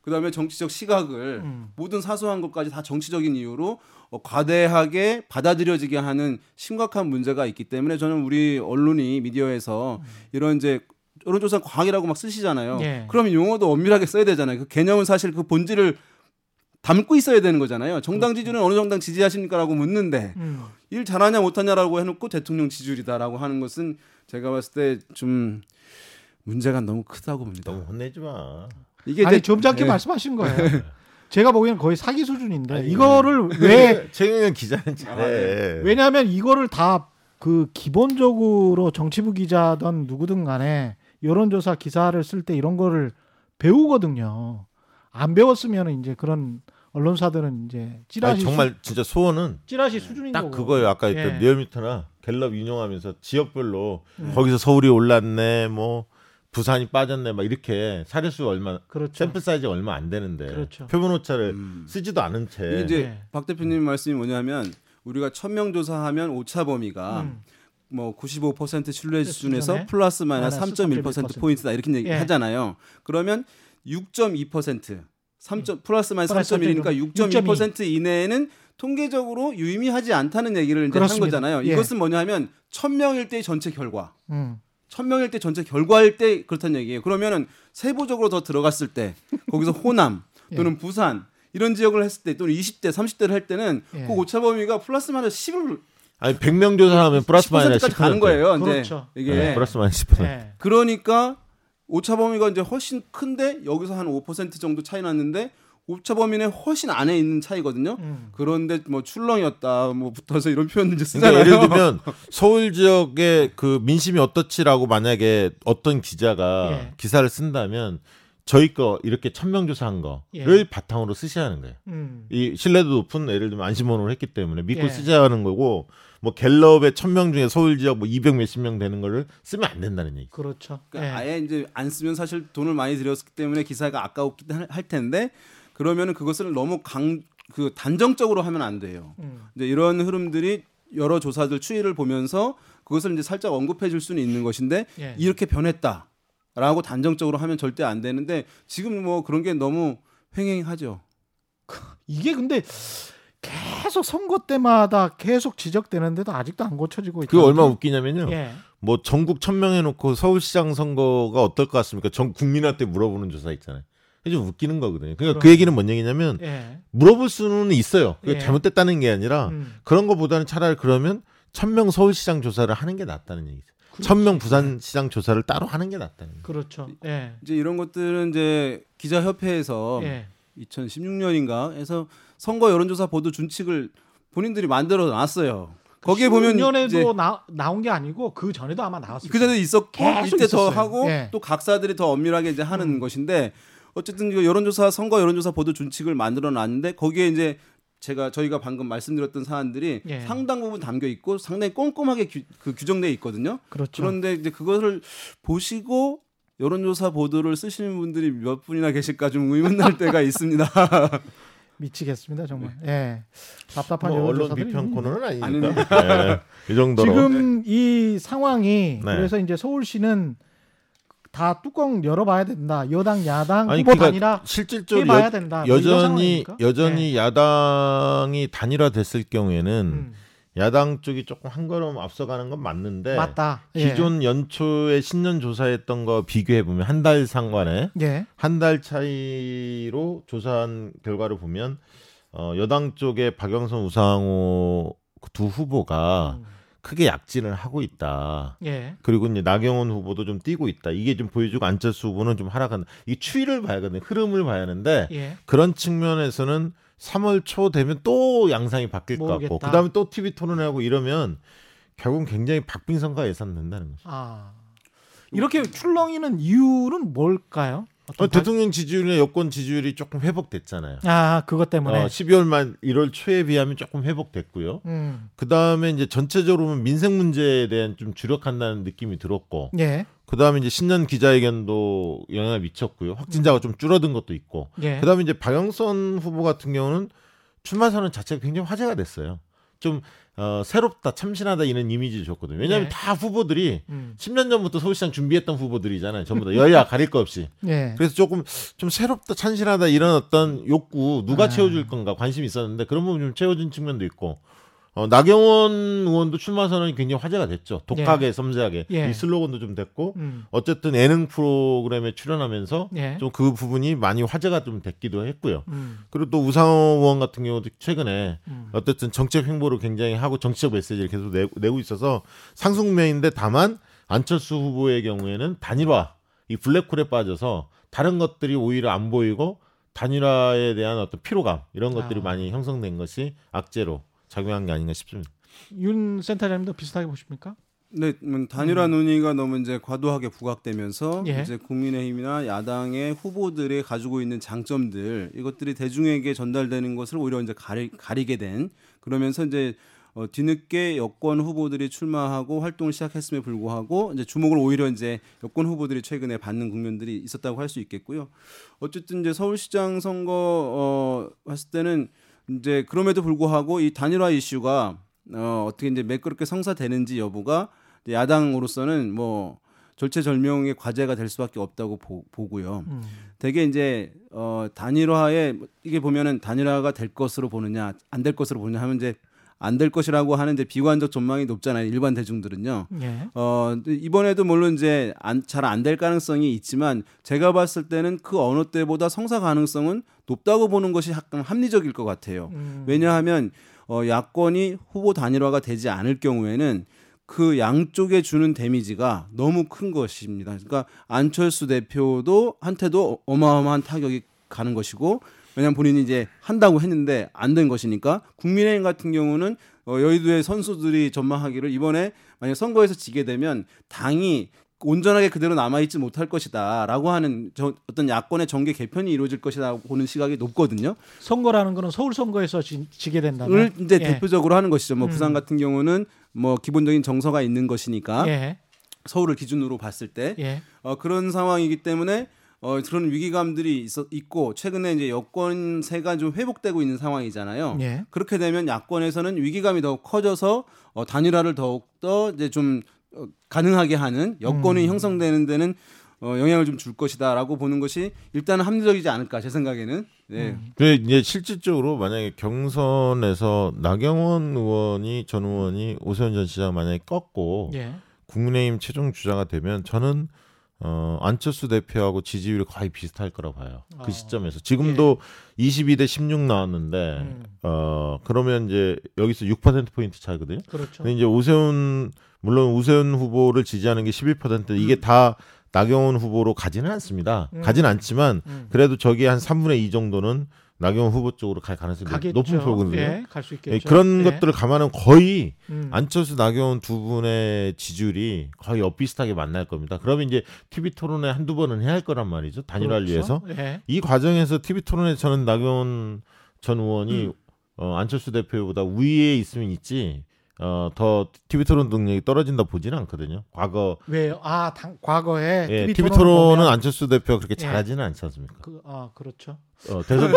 그다음에 정치적 시각을 음. 모든 사소한 것까지 다 정치적인 이유로 어, 과대하게 받아들여지게 하는 심각한 문제가 있기 때문에 저는 우리 언론이 미디어에서 음. 이런 이제 여론조사 과학이라고 막 쓰시잖아요. 예. 그러면 용어도 엄밀하게 써야 되잖아요. 그 개념은 사실 그 본질을 담고 있어야 되는 거잖아요. 정당 지지율은 어느 정당 지지하십니까라고 묻는데 음. 일 잘하냐 못하냐라고 해놓고 대통령 지지율이다라고 하는 것은 제가 봤을 때 좀 문제가 너무 크다고 봅니다. 너무 혼내지 마. 이게 아니 점잖게 네. 말씀하신 거예요. 제가 보기에는 거의 사기 수준인데 아니, 이거를 왜 최경영 기자는 잘해. 왜냐하면 이거를 다 그 기본적으로 정치부 기자든 누구든 간에 여론조사 기사를 쓸 때 이런 거를 배우거든요. 안 배웠으면 이제 그런 언론사들은 이제 찌라시 아니, 정말 수... 진짜 소원은 찌라시 수준인 딱 거고. 그거예요. 아까 예. 리얼미터나 갤럽 인용하면서 지역별로 음. 거기서 서울이 올랐네, 뭐 부산이 빠졌네, 막 이렇게 사례수 얼마, 그렇죠. 샘플 사이즈 얼마 안 되는데 그렇죠. 표본 오차를 음. 쓰지도 않은 채. 이제 예. 박 대표님 말씀이 뭐냐면 우리가 천 명 조사하면 오차 범위가. 음. 뭐 구십오 퍼센트 신뢰 수준에서 플러스 마이너스 삼 점 일 퍼센트 포인트다 이렇게 얘기 예. 하잖아요. 그러면 육 점 이 퍼센트 삼. 예. 플러스 마이너스 삼 점 일이니까 육 점 이 퍼센트 이내에는 통계적으로 유의미하지 않다는 얘기를 이제 한 거잖아요. 예. 이것은 뭐냐면 천 명일 때 전체 결과. 음. 천 명일 때 전체 결과일 때 그렇다는 얘기예요. 그러면은 세부적으로 더 들어갔을 때 거기서 호남 또는 예. 부산 이런 지역을 했을 때 또는 이십 대, 삼십 대를 할 때는 예. 그 오차 범위가 플러스 마이너스 십을 아니 백 명 조사하면 플러스 마이너스 십 퍼센트까지 가는 거예요. 그렇죠. 이제 이게 플러스 마이너스 십 퍼센트. 네. 그러니까 오차 범위가 이제 훨씬 큰데 여기서 한 오 퍼센트 정도 차이 났는데 오차 범위는 훨씬 안에 있는 차이거든요. 음. 그런데 뭐 출렁이었다 뭐 붙어서 이런 표현을 이제 쓰잖아요. 그러니까 예를 들면 서울 지역의 그 민심이 어떻지라고 만약에 어떤 기자가 예. 기사를 쓴다면 저희 거 이렇게 천 명 조사한 거를 예. 바탕으로 쓰시라는 거예요. 음. 이 신뢰도 높은 예를 들면 안심원으로 했기 때문에 믿고 예. 쓰자는 거고 뭐 갤럽의 천 명 중에 서울 지역 뭐 이백 몇십 명 되는 거를 쓰면 안 된다는 얘기. 그렇죠. 그러니까 네. 아예 이제 안 쓰면 사실 돈을 많이 들였기 때문에 기사가 아까웠기 할 텐데 그러면은 그것을 너무 강 그 단정적으로 하면 안 돼요. 음. 이제 이런 흐름들이 여러 조사들 추이를 보면서 그것을 이제 살짝 언급해 줄 수는 있는 것인데 예. 이렇게 변했다라고 단정적으로 하면 절대 안 되는데 지금 뭐 그런 게 너무 횡행하죠. 이게 근데 계속 선거 때마다 계속 지적되는데도 아직도 안 고쳐지고 있다. 그게 얼마나 웃기냐면요. 예. 뭐 전국 천 명 해놓고 서울시장 선거가 어떨 것 같습니까? 전 국민한테 물어보는 조사 있잖아요. 이게 좀 웃기는 거거든요. 그러니까 그럼. 그 얘기는 뭔 얘기냐면 예. 물어볼 수는 있어요. 그게 예. 잘못됐다는 게 아니라 음. 그런 것보다는 차라리 그러면 천 명 서울시장 조사를 하는 게 낫다는 얘기죠. 천 명 부산시장 조사를 따로 하는 게 낫다는 얘기죠. 그렇죠. 예. 이제 이런 것들은 이제 기자협회에서 예. 이천십육 년인가 해서 선거 여론조사 보도 준칙을 본인들이 만들어 놨어요. 거기에 보면 십육 년에도 나, 나온 게 아니고 그 전에도 아마 나왔어요. 그 전에도 있었고 이때 더 하고 예. 또 각사들이 더 엄밀하게 이제 하는 음. 것인데 어쨌든 그 여론조사 선거 여론조사 보도 준칙을 만들어 놨는데 거기에 이제 제가 저희가 방금 말씀드렸던 사안들이 예. 상당 부분 담겨 있고 상당히 꼼꼼하게 규, 그 규정돼 있거든요. 그렇죠. 그런데 이제 그것을 보시고 여론조사 보도를 쓰시는 분들이 몇 분이나 계실까 좀 의문날 때가 있습니다. 미치겠습니다 정말. 예, 네. 답답한 뭐 언론 비평 코너는 아니니까. 네, 이 정도로 지금 이 상황이. 네. 그래서 이제 서울시는 다 뚜껑 열어봐야 된다. 여당 야당 아니, 후보 그러니까 단일화 실질적으로 해봐야 된다. 여, 여전히 여전히 네. 야당이 단일화됐을 경우에는 음. 야당 쪽이 조금 한 걸음 앞서가는 건 맞는데 맞다. 기존 예. 연초에 신년 조사했던 거 비교해 보면 한 달 상관에 예. 한 달 차이로 조사한 결과를 보면 어, 여당 쪽에 박영선 우상호 두 후보가 음. 크게 약진을 하고 있다. 예. 그리고 이제 나경원 후보도 좀 뛰고 있다. 이게 좀 보여주고 안철수 후보는 좀 하락한다. 이 추이를 봐야거든요. 흐름을 봐야 하는데 예. 그런 측면에서는 삼월 초 되면 또 양상이 바뀔 것 같고 그 다음에 또 티비 토론회하고 이러면 결국은 굉장히 박빙선과 예상된다는 거죠. 아, 이렇게 출렁이는 이유는 뭘까요? 어, 대통령 지지율이나 여권 지지율이 조금 회복됐잖아요. 아, 그것 때문에. 어, 십이월 말 일월 초에 비하면 조금 회복됐고요. 음. 그 다음에 이제 전체적으로 민생 문제에 대한 좀 주력한다는 느낌이 들었고. 예. 그 다음에 이제 신년 기자회견도 영향을 미쳤고요. 확진자가 음. 좀 줄어든 것도 있고. 예. 그 다음에 이제 박영선 후보 같은 경우는 출마 선언 자체가 굉장히 화제가 됐어요. 좀 어, 새롭다, 참신하다 이런 이미지를 줬거든요. 왜냐하면 예. 다 후보들이 음. 십 년 전부터 서울시장 준비했던 후보들이잖아요. 전부 다 여야 가릴 거 없이. 예. 그래서 조금 좀 새롭다, 참신하다 이런 어떤 욕구 누가 아. 채워줄 건가 관심이 있었는데 그런 부분 좀 채워준 측면도 있고 어, 나경원 의원도 출마 선언이 굉장히 화제가 됐죠. 독하게 예. 섬세하게 예. 이 슬로건도 좀 됐고 음. 어쨌든 예능 프로그램에 출연하면서 예. 좀 그 부분이 많이 화제가 좀 됐기도 했고요. 음. 그리고 또 우상호 의원 같은 경우도 최근에 음. 어쨌든 정책 횡보를 굉장히 하고 정치적 메시지를 계속 내고, 내고 있어서 상승매인데 다만 안철수 후보의 경우에는 단일화 이 블랙홀에 빠져서 다른 것들이 오히려 안 보이고 단일화에 대한 어떤 피로감 이런 것들이 아. 많이 형성된 것이 악재로 작용한 게 아닌가 싶습니다. 윤 센터장님도 비슷하게 보십니까? 네, 단일화 음. 논의가 너무 이제 과도하게 부각되면서 예. 이제 국민의힘이나 야당의 후보들이 가지고 있는 장점들 이것들이 대중에게 전달되는 것을 오히려 이제 가리, 가리게 된 그러면서 이제 어, 뒤늦게 여권 후보들이 출마하고 활동을 시작했음에 불구하고 이제 주목을 오히려 이제 여권 후보들이 최근에 받는 국면들이 있었다고 할 수 있겠고요. 어쨌든 이제 서울시장 선거 어, 했을 때는. 이제 그럼에도 불구하고 이 단일화 이슈가 어, 어떻게 이제 매끄럽게 성사되는지 여부가 야당으로서는 뭐 절체절명의 과제가 될 수밖에 없다고 보, 보고요. 음. 되게 이제 어, 단일화에 이게 보면은 단일화가 될 것으로 보느냐 안 될 것으로 보느냐 하면 이제 안 될 것이라고 하는 이제 비관적 전망이 높잖아요. 일반 대중들은요. 예. 어, 이번에도 물론 이제 잘 안 될 가능성이 있지만 제가 봤을 때는 그 어느 때보다 성사 가능성은 높다고 보는 것이 약간 합리적일 것 같아요. 음. 왜냐하면 어, 야권이 후보 단일화가 되지 않을 경우에는 그 양쪽에 주는 데미지가 너무 큰 것입니다. 그러니까 안철수 대표도 한테도 어마어마한 타격이 가는 것이고 왜냐하면 본인이 이제 한다고 했는데 안 된 것이니까 국민의힘 같은 경우는 어, 여의도의 선수들이 전망하기를 이번에 만약 선거에서 지게 되면 당이 온전하게 그대로 남아있지 못할 것이다 라고 하는 저, 어떤 야권의 정계 개편이 이루어질 것이다 보는 시각이 높거든요. 선거라는 거는 서울 선거에서 지, 지게 된다면 이제 예. 대표적으로 하는 것이죠. 뭐 음. 부산 같은 경우는 뭐 기본적인 정서가 있는 것이니까 예. 서울을 기준으로 봤을 때 예. 어, 그런 상황이기 때문에 어, 그런 위기감들이 있어, 있고 최근에 이제 여권세가 좀 회복되고 있는 상황이잖아요. 예. 그렇게 되면 야권에서는 위기감이 더 커져서 어, 단일화를 더욱더 이제 좀 어, 가능하게 하는 여건이 음. 형성되는 데는 어, 영향을 좀 줄 것이다라고 보는 것이 일단은 합리적이지 않을까 제 생각에는. 네. 음. 근데 이제 실질적으로 만약에 경선에서 나경원 의원이 전 의원이 오세훈 전 시장 만약에 꺾고 예. 국민의힘 최종 주자가 되면 저는 어, 안철수 대표하고 지지율이 거의 비슷할 거라고 봐요. 그 어. 시점에서 지금도 예. 이십이 대 십육 나왔는데 음. 어, 그러면 이제 여기서 육 퍼센트 포인트 차이거든요. 그렇죠. 근데 이제 오세훈 물론 우세훈 후보를 지지하는 게 십일 퍼센트 이게 음. 다 나경원 후보로 가지는 않습니다. 음. 가지는 않지만 음. 그래도 저기 한 삼분의 이 정도는 나경원 후보 쪽으로 갈 가능성이 가겠죠. 높은 표거든요. 예, 갈 수 있겠죠. 예, 그런 예. 것들을 감안하면 거의 음. 안철수, 나경원 두 분의 지지율이 거의 엇비슷하게 만날 겁니다. 그러면 이제 티비 토론회 한두 번은 해야 할 거란 말이죠. 단일화를 그렇죠? 위해서. 예. 이 과정에서 티비 토론회 저는 나경원 전 의원이 음. 어, 안철수 대표보다 우위에 있으면 있지 어, 더 티비 토론 능력이 떨어진다 보지는 않거든요. 과거 왜요? 아, 당, 과거에 예, 티비, 티비 토론은 보면... 안철수 대표 그렇게 잘하지는 예. 않지 않습니까? 그, 아, 그렇죠. 어, 대선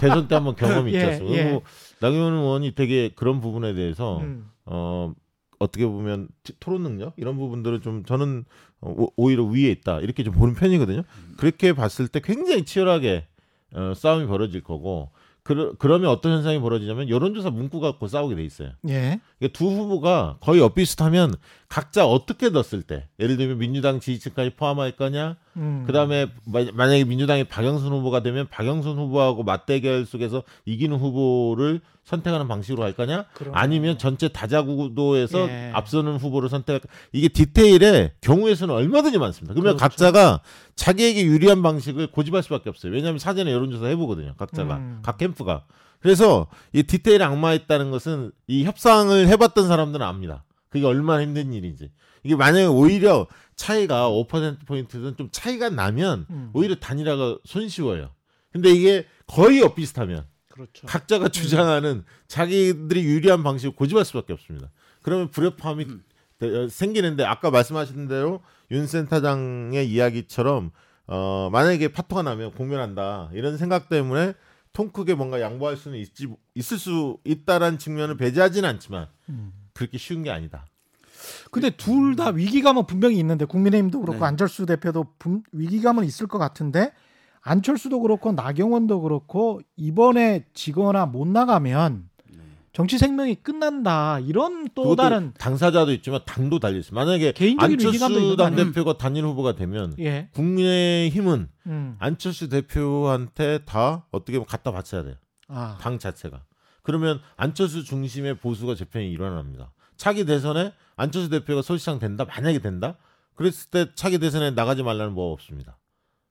대선 때 한번 경험이 예, 있었어요. 예. 그리고 나경원 의원이 되게 그런 부분에 대해서 음. 어, 어떻게 보면 토론 능력 이런 부분들은 좀 저는 오, 오히려 위에 있다 이렇게 좀 보는 편이거든요. 음. 그렇게 봤을 때 굉장히 치열하게 어, 싸움이 벌어질 거고. 그러, 그러면 어떤 현상이 벌어지냐면 여론조사 문구 갖고 싸우게 돼 있어요. 예. 그러니까 두 후보가 거의 엇비슷하면 각자 어떻게 넣었을 때 예를 들면 민주당 지지층까지 포함할 거냐 음. 그다음에 만약에 민주당이 박영선 후보가 되면 박영선 후보하고 맞대결 속에서 이기는 후보를 선택하는 방식으로 할 거냐 그러네. 아니면 전체 다자구도에서 예. 앞서는 후보를 선택할 거냐 이게 디테일에 경우의 수는 얼마든지 많습니다. 그러면 그렇죠. 각자가 자기에게 유리한 방식을 고집할 수밖에 없어요. 왜냐하면 사전에 여론조사 해보거든요. 각자가 음. 각 캠프가. 그래서 이 디테일에 악마했다는 것은 이 협상을 해봤던 사람들은 압니다. 그게 얼마나 힘든 일인지. 이게 만약에 오히려 차이가 오 퍼센트포인트든 좀 차이가 나면 음. 오히려 단일화가 손쉬워요. 근데 이게 거의 엇비슷하면 그렇죠. 각자가 주장하는 음. 자기들이 유리한 방식을 고집할 수밖에 없습니다. 그러면 불협화음이 음. 생기는데 아까 말씀하신 대로 윤 센터장의 이야기처럼 어, 만약에 파토가 나면 공멸한다 이런 생각 때문에 통 크게 뭔가 양보할 수는 있지, 있을 수 있다라는 측면을 배제하지는 않지만 음. 그렇게 쉬운 게 아니다. 근데 둘 다 위기감은 분명히 있는데 국민의힘도 그렇고 네. 안철수 대표도 분, 위기감은 있을 것 같은데 안철수도 그렇고 나경원도 그렇고 이번에 지거나 못 나가면 네. 정치 생명이 끝난다 이런 또 다른 당사자도 있지만 당도 달려있어요. 만약에 안철수 당대표가 단일 후보가 되면 예. 국민의힘은 음. 안철수 대표한테 다 어떻게 보면 갖다 바쳐야 돼요. 아. 당 자체가. 그러면 안철수 중심의 보수가 재편이 일어납니다. 차기 대선에 안철수 대표가 서울시장 된다? 만약에 된다? 그랬을 때 차기 대선에 나가지 말라는 뭐가 없습니다.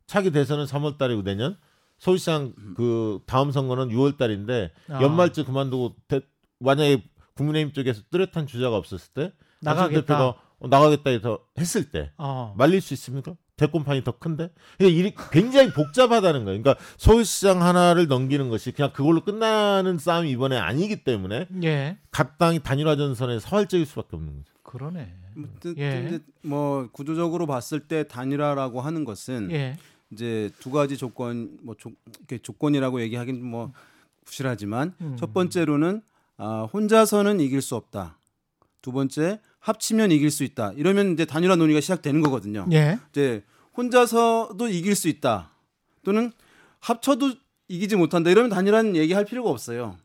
차기 대선은 삼월 달이고 내년 서울시장 그 다음 선거는 유월 달인데 아. 연말쯤 그만두고 대, 만약에 국민의힘 쪽에서 뚜렷한 주자가 없었을 때 나가겠다. 안철수 대표가 어, 나가겠다 해서 했을 때 어. 말릴 수 있습니까? 대권판이 더 큰데? 그러니까 일이 굉장히 복잡하다는 거예요. 그러니까 서울시장 하나를 넘기는 것이 그냥 그걸로 끝나는 싸움이 이번에 아니기 때문에 예. 각 당이 단일화 전선에 사활적일 수밖에 없는 거죠. 그러네. 뭐, 예. 뭐 구조적으로 봤을 때 단일화라고 하는 것은 예. 이제 두 가지 조건, 뭐 조, 이렇게 조건이라고 얘기하긴 뭐 부실하지만 음. 첫 번째로는 아, 혼자서는 이길 수 없다. 두 번째 합치면 이길 수 있다. 이러면 이제 단일화 논의가 시작되는 거거든요. 예. 이제 혼자서도 이길 수 있다. 또는 합쳐도 이기지 못한다. 이러면 단일화는 얘기할 필요가 없어요.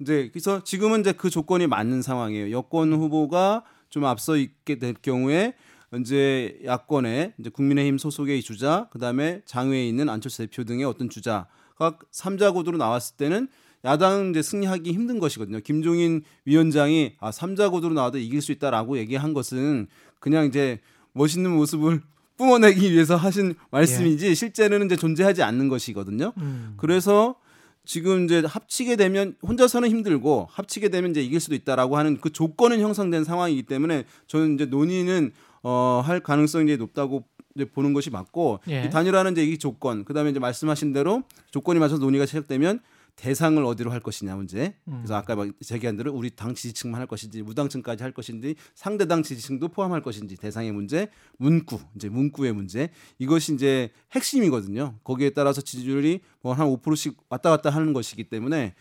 이제 그래서 지금은 이제 그 조건이 맞는 상황이에요. 여권 후보가 좀 앞서 있게 될 경우에 이제 야권의 이제 국민의힘 소속의 주자, 그다음에 장외에 있는 안철수 대표 등의 어떤 주자가 삼자 구도로 나왔을 때는 야당은 이제 승리하기 힘든 것이거든요. 김종인 위원장이 아, 삼자 구도로 나와도 이길 수 있다라고 얘기한 것은 그냥 이제 멋있는 모습을 뿜어내기 위해서 하신 말씀이지 예. 실제는 이제 존재하지 않는 것이거든요. 음. 그래서 지금 이제 합치게 되면 혼자서는 힘들고 합치게 되면 이제 이길 수도 있다라고 하는 그 조건은 형성된 상황이기 때문에 저는 이제 논의는 어, 할 가능성이 이제 높다고 이제 보는 것이 맞고 예. 이 단일화는 이제 이 조건 그다음에 이제 말씀하신 대로 조건이 맞춰서 논의가 시작되면. 대상을 어디로 할 것이냐 문제. 그래서 아까 제기한 대로 우리 당 지지층만 할 것인지 무당층까지 할 것인지 상대당 지지층도 포함할 것인지 대상의 문제, 문구 이제 문구의 문제 이것이 이제 핵심이거든요. 거기에 따라서 지지율이 뭐 한 오 퍼센트씩 왔다 갔다 하는 것이기 때문에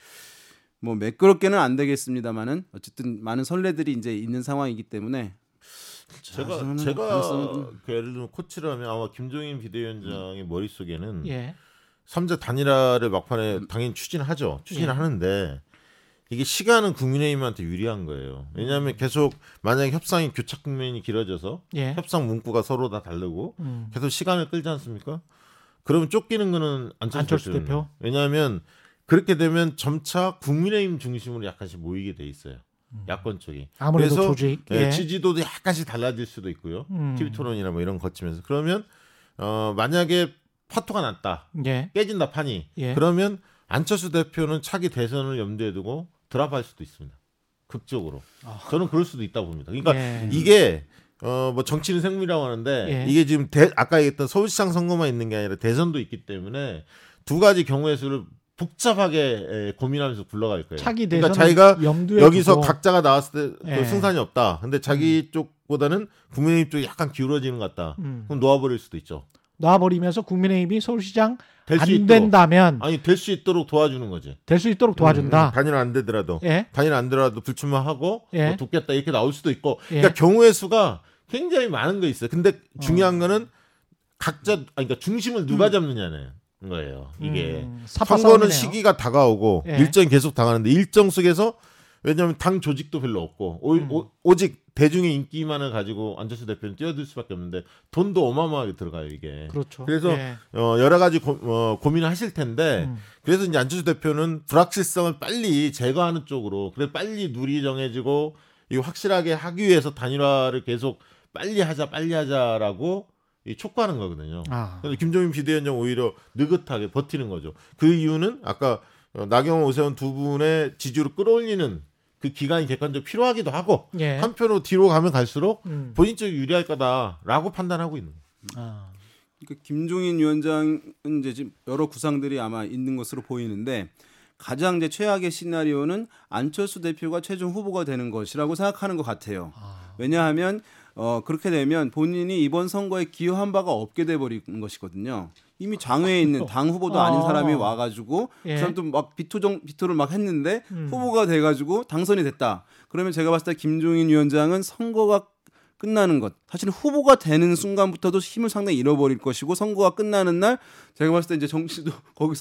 뭐 매끄럽게는 안 되겠습니다만은 어쨌든 많은 선례들이 이제 있는 상황이기 때문에 제가 제가 그 예를 들면 코치라면 아마 김종인 비대위원장의 음. 머릿속에는. 예. 삼자 단일화를 막판에 당연히 추진하죠. 추진하는데 이게 시간은 국민의힘한테 유리한 거예요. 왜냐하면 계속 만약에 협상이 교착 국면이 길어져서 예. 협상 문구가 서로 다 다르고 음. 계속 시간을 끌지 않습니까? 그러면 쫓기는 거는 안철수 대표. 왜냐하면 그렇게 되면 점차 국민의힘 중심으로 약간씩 모이게 돼 있어요. 야권 쪽이. 아무래도 그래서 조직. 예. 지지도도 약간씩 달라질 수도 있고요. 음. 티비 토론이나 뭐 이런 거치면서. 그러면 어, 만약에 파토가 났다. 예. 깨진다 판이. 예. 그러면 안철수 대표는 차기 대선을 염두에 두고 드랍할 수도 있습니다. 극적으로. 어. 저는 그럴 수도 있다고 봅니다. 그러니까 예. 이게 어, 뭐 정치는 생물이라고 하는데 예. 이게 지금 대, 아까 얘기했던 서울시장 선거만 있는 게 아니라 대선도 있기 때문에 두 가지 경우의 수를 복잡하게 고민하면서 굴러갈 거예요. 차기 대선 그러니까 자기가 여기서 두고. 각자가 나왔을 때 예. 승산이 없다. 근데 자기 음. 쪽보다는 국민의힘 쪽이 약간 기울어지는 것 같다. 음. 그럼 놓아버릴 수도 있죠. 놓아버리면서 국민의힘이 서울시장 안 된다면 아니 될 수 있도록 도와주는 거지. 될 수 있도록 도와준다. 음, 단일 안 되더라도 예. 단일 안 되더라도 불출마하고 예. 뭐 돕겠다 이렇게 나올 수도 있고. 예. 그러니까 경우의 수가 굉장히 많은 거 있어요. 근데 중요한 어. 거는 각자 아니 그러니까 중심을 누가 음. 잡느냐는 거예요. 이게 음, 선거는 시기가 다가오고 예. 일정이 계속 당하는데 일정 속에서 왜냐하면 당 조직도 별로 없고 오, 음. 오, 오직 대중의 인기만을 가지고 안철수 대표는 뛰어들 수밖에 없는데 돈도 어마어마하게 들어가요 이게. 그렇죠. 그래서 예. 어, 여러 가지 고, 어, 고민을 하실 텐데 음. 그래서 이제 안철수 대표는 불확실성을 빨리 제거하는 쪽으로 그래 빨리 룰이 정해지고 이 확실하게 하기 위해서 단일화를 계속 빨리 하자 빨리 하자라고. 이 촉구하는 거거든요. 아. 그래서 김종인 비대위원장 오히려 느긋하게 버티는 거죠. 그 이유는 아까 나경원, 오세훈 두 분의 지지를 끌어올리는 그 기간이 객관적으로 필요하기도 하고 예. 한편으로 뒤로 가면 갈수록 음. 본인 쪽이 유리할 거다라고 판단하고 있는 거예요. 아. 그러니까 김종인 위원장은 이제 지금 여러 구상들이 아마 있는 것으로 보이는데 가장 이제 최악의 시나리오는 안철수 대표가 최종 후보가 되는 것이라고 생각하는 것 같아요. 아. 왜냐하면 어 그렇게 되면 본인이 이번 선거에 기여한 바가 없게 돼버리는 것이거든요. 이미 장외에 있는 당 후보도 아닌 사람이 와가지고 예. 그 사람도 막 비토정 비토를 막 했는데 음. 후보가 돼가지고 당선이 됐다. 그러면 제가 봤을 때 김종인 위원장은 선거가 끝나는 것 사실 후보가 되는 순간부터도 힘을 상당히 잃어버릴 것이고 선거가 끝나는 날 제가 봤을 때 이제 정치도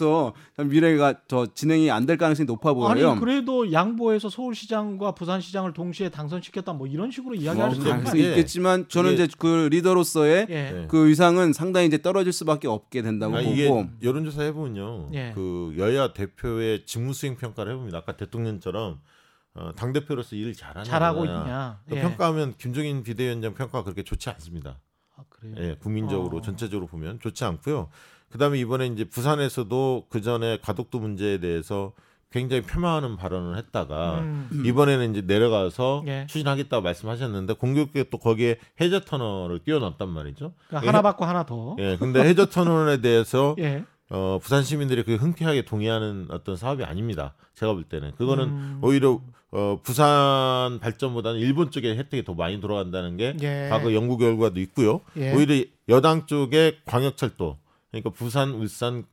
거기서 미래가 더 진행이 안 될 가능성이 높아 보여요. 아니 그래도 양보해서 서울시장과 부산시장을 동시에 당선시켰다 뭐 이런 식으로 이야기할 어, 수도 가능성이 있겠지만 저는 이제 그 리더로서의 예. 그 위상은 상당히 이제 떨어질 수밖에 없게 된다고 아니, 보고 이게 여론조사 해보면요 예. 그 여야 대표의 직무수행 평가를 해봅니다. 아까 대통령처럼. 어, 당 대표로서 일을 잘하냐, 잘하고 있냐 예. 평가하면 김종인 비대위원장 평가가 그렇게 좋지 않습니다. 아, 그래요? 예, 국민적으로 어. 전체적으로 보면 좋지 않고요. 그다음에 이번에 이제 부산에서도 그 전에 과독도 문제에 대해서 굉장히 폄하하는 발언을 했다가 음. 이번에는 이제 내려가서 예. 추진하겠다고 말씀하셨는데 공교롭게 또 거기에 해저 터널을 끼워놨단 말이죠. 그러니까 예, 하나 받고 하나 더. 예, 근데 해저 터널에 대해서. 예. 어 부산 시민들이 그 흔쾌하게 동의하는 어떤 사업이 아닙니다. 제가 볼 때는 그거는 음. 오히려 어, 부산 발전보다는 일본 쪽에 혜택이 더 많이 들어간다는 게 예. 과거 연구 결과도 있고요. 예. 오히려 여당 쪽의 광역철도 그러니까 부산, 울산,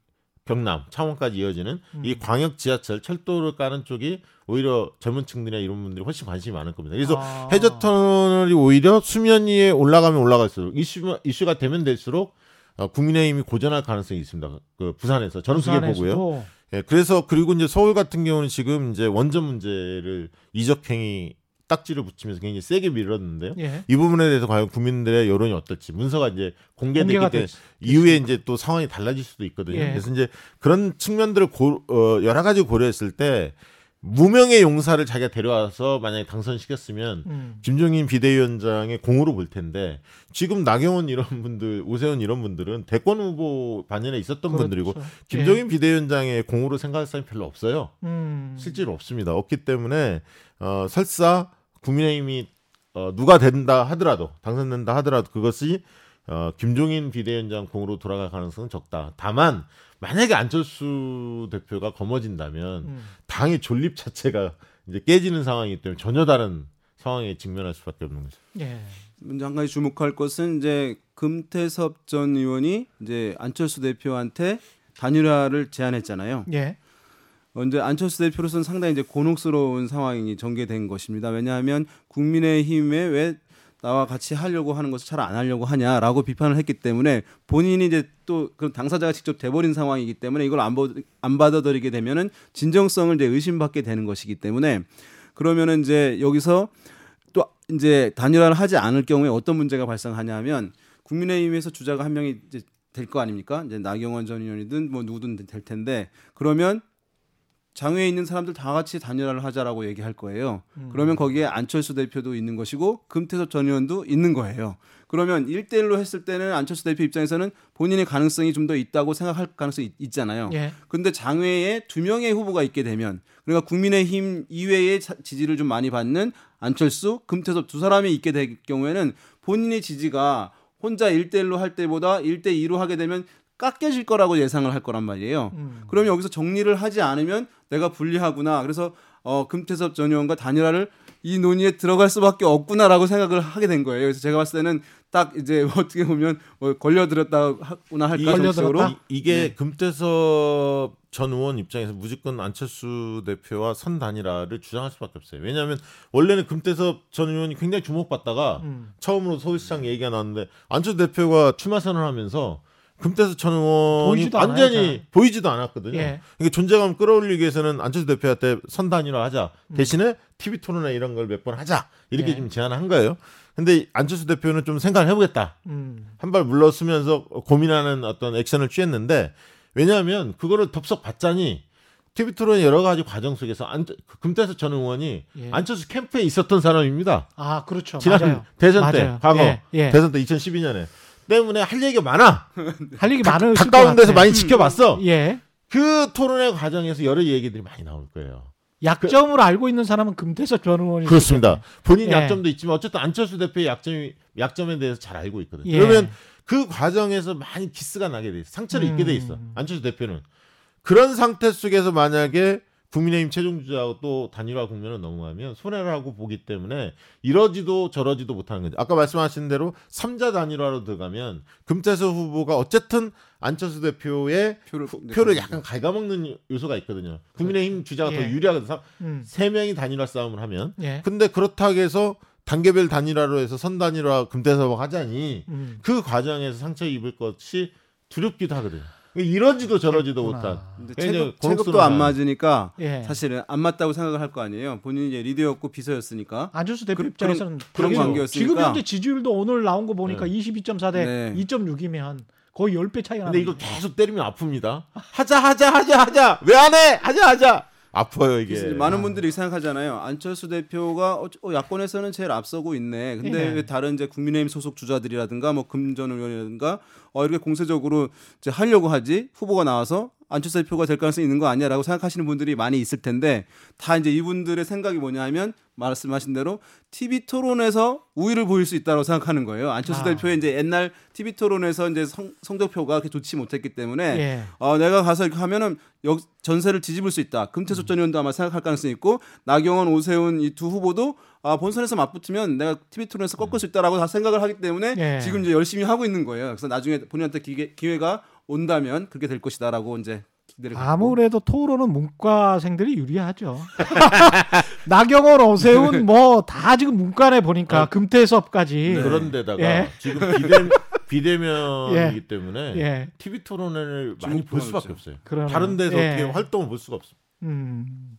경남, 창원까지 이어지는 음. 이 광역 지하철 철도를 까는 쪽이 오히려 젊은층들이나 이런 분들이 훨씬 관심이 많을 겁니다. 그래서 아. 해저터널이 오히려 수면 위에 올라가면 올라갈수록 이슈, 이슈가 되면 될수록 어, 국민의힘이 고전할 가능성이 있습니다. 그 부산에서 저는 그게 보고요. 예, 그래서 그리고 이제 서울 같은 경우는 지금 이제 원전 문제를 이적행위 딱지를 붙이면서 굉장히 세게 밀었는데요. 예. 이 부분에 대해서 과연 국민들의 여론이 어떨지 문서가 이제 공개됐기 때문에 이후에 이제 또 상황이 달라질 수도 있거든요. 예. 그래서 이제 그런 측면들을 고, 어, 여러 가지 고려했을 때. 무명의 용사를 자기가 데려와서 만약에 당선시켰으면 음. 김종인 비대위원장의 공으로 볼 텐데 지금 나경원 이런 분들, 오세훈 이런 분들은 대권 후보 반열에 있었던 그렇죠. 분들이고 김종인 예. 비대위원장의 공으로 생각할 사람이 별로 없어요. 음. 실제로 없습니다. 없기 때문에 어, 설사 국민의힘이 어, 누가 된다 하더라도 당선된다 하더라도 그것이 어, 김종인 비대위원장 공으로 돌아갈 가능성은 적다. 다만 만약에 안철수 대표가 거머쥔다면 음. 당의 존립 자체가 이제 깨지는 상황이기 때문에 전혀 다른 상황에 직면할 수밖에 없는 거죠. 예. 먼저 한 가지 주목할 것은 이제 금태섭 전 의원이 이제 안철수 대표한테 단일화를 제안했잖아요. 예. 어, 이제 안철수 대표로서는 상당히 이제 곤혹스러운 상황이 전개된 것입니다. 왜냐하면 국민의힘에 왜 나와 같이 하려고 하는 것을 잘 안 하려고 하냐라고 비판을 했기 때문에 본인이 이제 또 그 당사자가 직접 돼버린 상황이기 때문에 이걸 안, 보, 안 받아들이게 되면은 진정성을 이제 의심받게 되는 것이기 때문에 그러면은 이제 여기서 또 이제 단일화를 하지 않을 경우에 어떤 문제가 발생하냐면 국민의힘에서 주자가 한 명이 이제 될 거 아닙니까? 이제 나경원 전 의원이든 뭐 누구든 될 텐데 그러면. 장외에 있는 사람들 다 같이 단일화를 하자라고 얘기할 거예요. 음. 그러면 거기에 안철수 대표도 있는 것이고 금태섭 전 의원도 있는 거예요. 그러면 일 대일로 했을 때는 안철수 대표 입장에서는 본인의 가능성이 좀 더 있다고 생각할 가능성이 있잖아요. 그런데 예. 장외에 두 명의 후보가 있게 되면 그러니까 국민의힘 이외의 지지를 좀 많이 받는 안철수, 금태섭 두 사람이 있게 될 경우에는 본인의 지지가 혼자 일 대일로 할 때보다 일 대이로 하게 되면 깎여질 거라고 예상을 할 거란 말이에요. 음. 그러면 여기서 정리를 하지 않으면 내가 불리하구나. 그래서 어, 금태섭 전 의원과 단일화를 이 논의에 들어갈 수밖에 없구나라고 생각을 하게 된 거예요. 그래서 제가 봤을 때는 딱 이제 어떻게 보면 뭐 걸려들었다구나 할까 정도로 이게 네. 금태섭 전 의원 입장에서 무조건 안철수 대표와 선단일화를 주장할 수밖에 없어요. 왜냐하면 원래는 금태섭 전 의원이 굉장히 주목받다가 음. 처음으로 서울시장 얘기가 나왔는데 안철수 대표가 출마 선언을 하면서 금태섭 전 의원이 완전히 않아요, 보이지도 않았거든요. 예. 그러니까 존재감 끌어올리기 위해서는 안철수 대표한테 선단위로 하자. 대신에 음. 티비 토론회 이런 걸 몇 번 하자. 이렇게 예. 좀 제안을 한 거예요. 근데 안철수 대표는 좀 생각을 해보겠다. 음. 한 발 물러서면서 고민하는 어떤 액션을 취했는데 왜냐하면 그거를 덥석 받자니 티비 토론 여러 가지 과정 속에서 안, 금태섭 전 의원이 예. 안철수 캠프에 있었던 사람입니다. 아, 그렇죠. 지난 맞아요. 대선 맞아요. 때, 과거 예. 예. 대선 때 이천십이 년에. 때문에 할 얘기가 많아. 할 얘기 많아요. 가까운 데서 많이 지켜봤어. 음, 예. 그 토론회 과정에서 여러 얘기들이 많이 나올 거예요. 약점을 그, 알고 있는 사람은 금태섭 전 의원이 그렇습니다. 본인 예. 약점도 있지만 어쨌든 안철수 대표의 약점이 약점에 대해서 잘 알고 있거든요. 예. 그러면 그 과정에서 많이 기스가 나게 돼 있어. 상처를 음. 입게 돼 있어. 안철수 대표는 그런 상태 속에서 만약에 국민의힘 최종 주자하고 또 단일화 국면을 넘어가면 손해를 하고 보기 때문에 이러지도 저러지도 못하는 거죠. 아까 말씀하신 대로 삼자 단일화로 들어가면 금태섭 후보가 어쨌든 안철수 대표의 표를, 표를 약간 갉아먹는 요소가 있거든요. 국민의힘 주자가 예. 더 유리하거든요. 음. 세 명이 단일화 싸움을 하면. 예. 근데 그렇다고 해서 단계별 단일화로 해서 선단일화 금태섭하고 하자니 음. 그 과정에서 상처 입을 것이 두렵기도 하거든요. 이러지도 저러지도 못한. 체급, 체급도 안 맞으니까 예. 사실은 안 맞다고 생각을 할 거 아니에요. 본인이 이제 리더였고 비서였으니까. 안철수 대표 그, 입장에서는 그런, 그런 관계였으니까. 지금 현재 지지율도 오늘 나온 거 보니까 네. 이십이 점 사 대 네. 이 점 육이면 거의 십 배 차이가 나는데 이거 계속 때리면 아픕니다. 하자 하자 하자 하자. 왜 안 해? 하자 하자. 아파요 이게. 많은 분들이 생각하잖아요. 안철수 대표가 야권에서는 제일 앞서고 있네. 근데 예. 왜 다른 이제 국민의힘 소속 주자들이라든가 뭐 금 전 의원이라든가 어, 이렇게 공세적으로 이제 하려고 하지 후보가 나와서 안철수 대표가 될 가능성이 있는 거 아니야라고 생각하시는 분들이 많이 있을 텐데 다 이제 이분들의 생각이 뭐냐면 말씀하신 대로 티비 토론에서 우위를 보일 수 있다고 생각하는 거예요. 안철수 아. 대표의 이제 옛날 티비 토론에서 이제 성, 성적표가 그렇게 좋지 못했기 때문에 예. 어, 내가 가서 이렇게 하면은 역, 전세를 뒤집을 수 있다. 금태섭 전 의원도 아마 생각할 가능성이 있고 나경원, 오세훈 이 두 후보도 아, 본선에서 맞붙으면 내가 티비 토론에서 꺾을 수 있다라고 다 생각을 하기 때문에 예. 지금 이제 열심히 하고 있는 거예요. 그래서 나중에 본인한테 기회, 기회가 온다면 그렇게 될 것이다라고 이제 기대를 아무래도 갖고. 토론은 문과생들이 유리하죠. 나경원, 오세훈 뭐 다 지금 문과네 보니까 아, 금태섭까지. 네. 그런데다가 예. 지금 비대면, 비대면이기 때문에 예. 티비 토론을 많이 볼 수밖에 없어요. 그러면, 다른 데서 예. 어떻게 활동을 볼 수가 없어요. 음,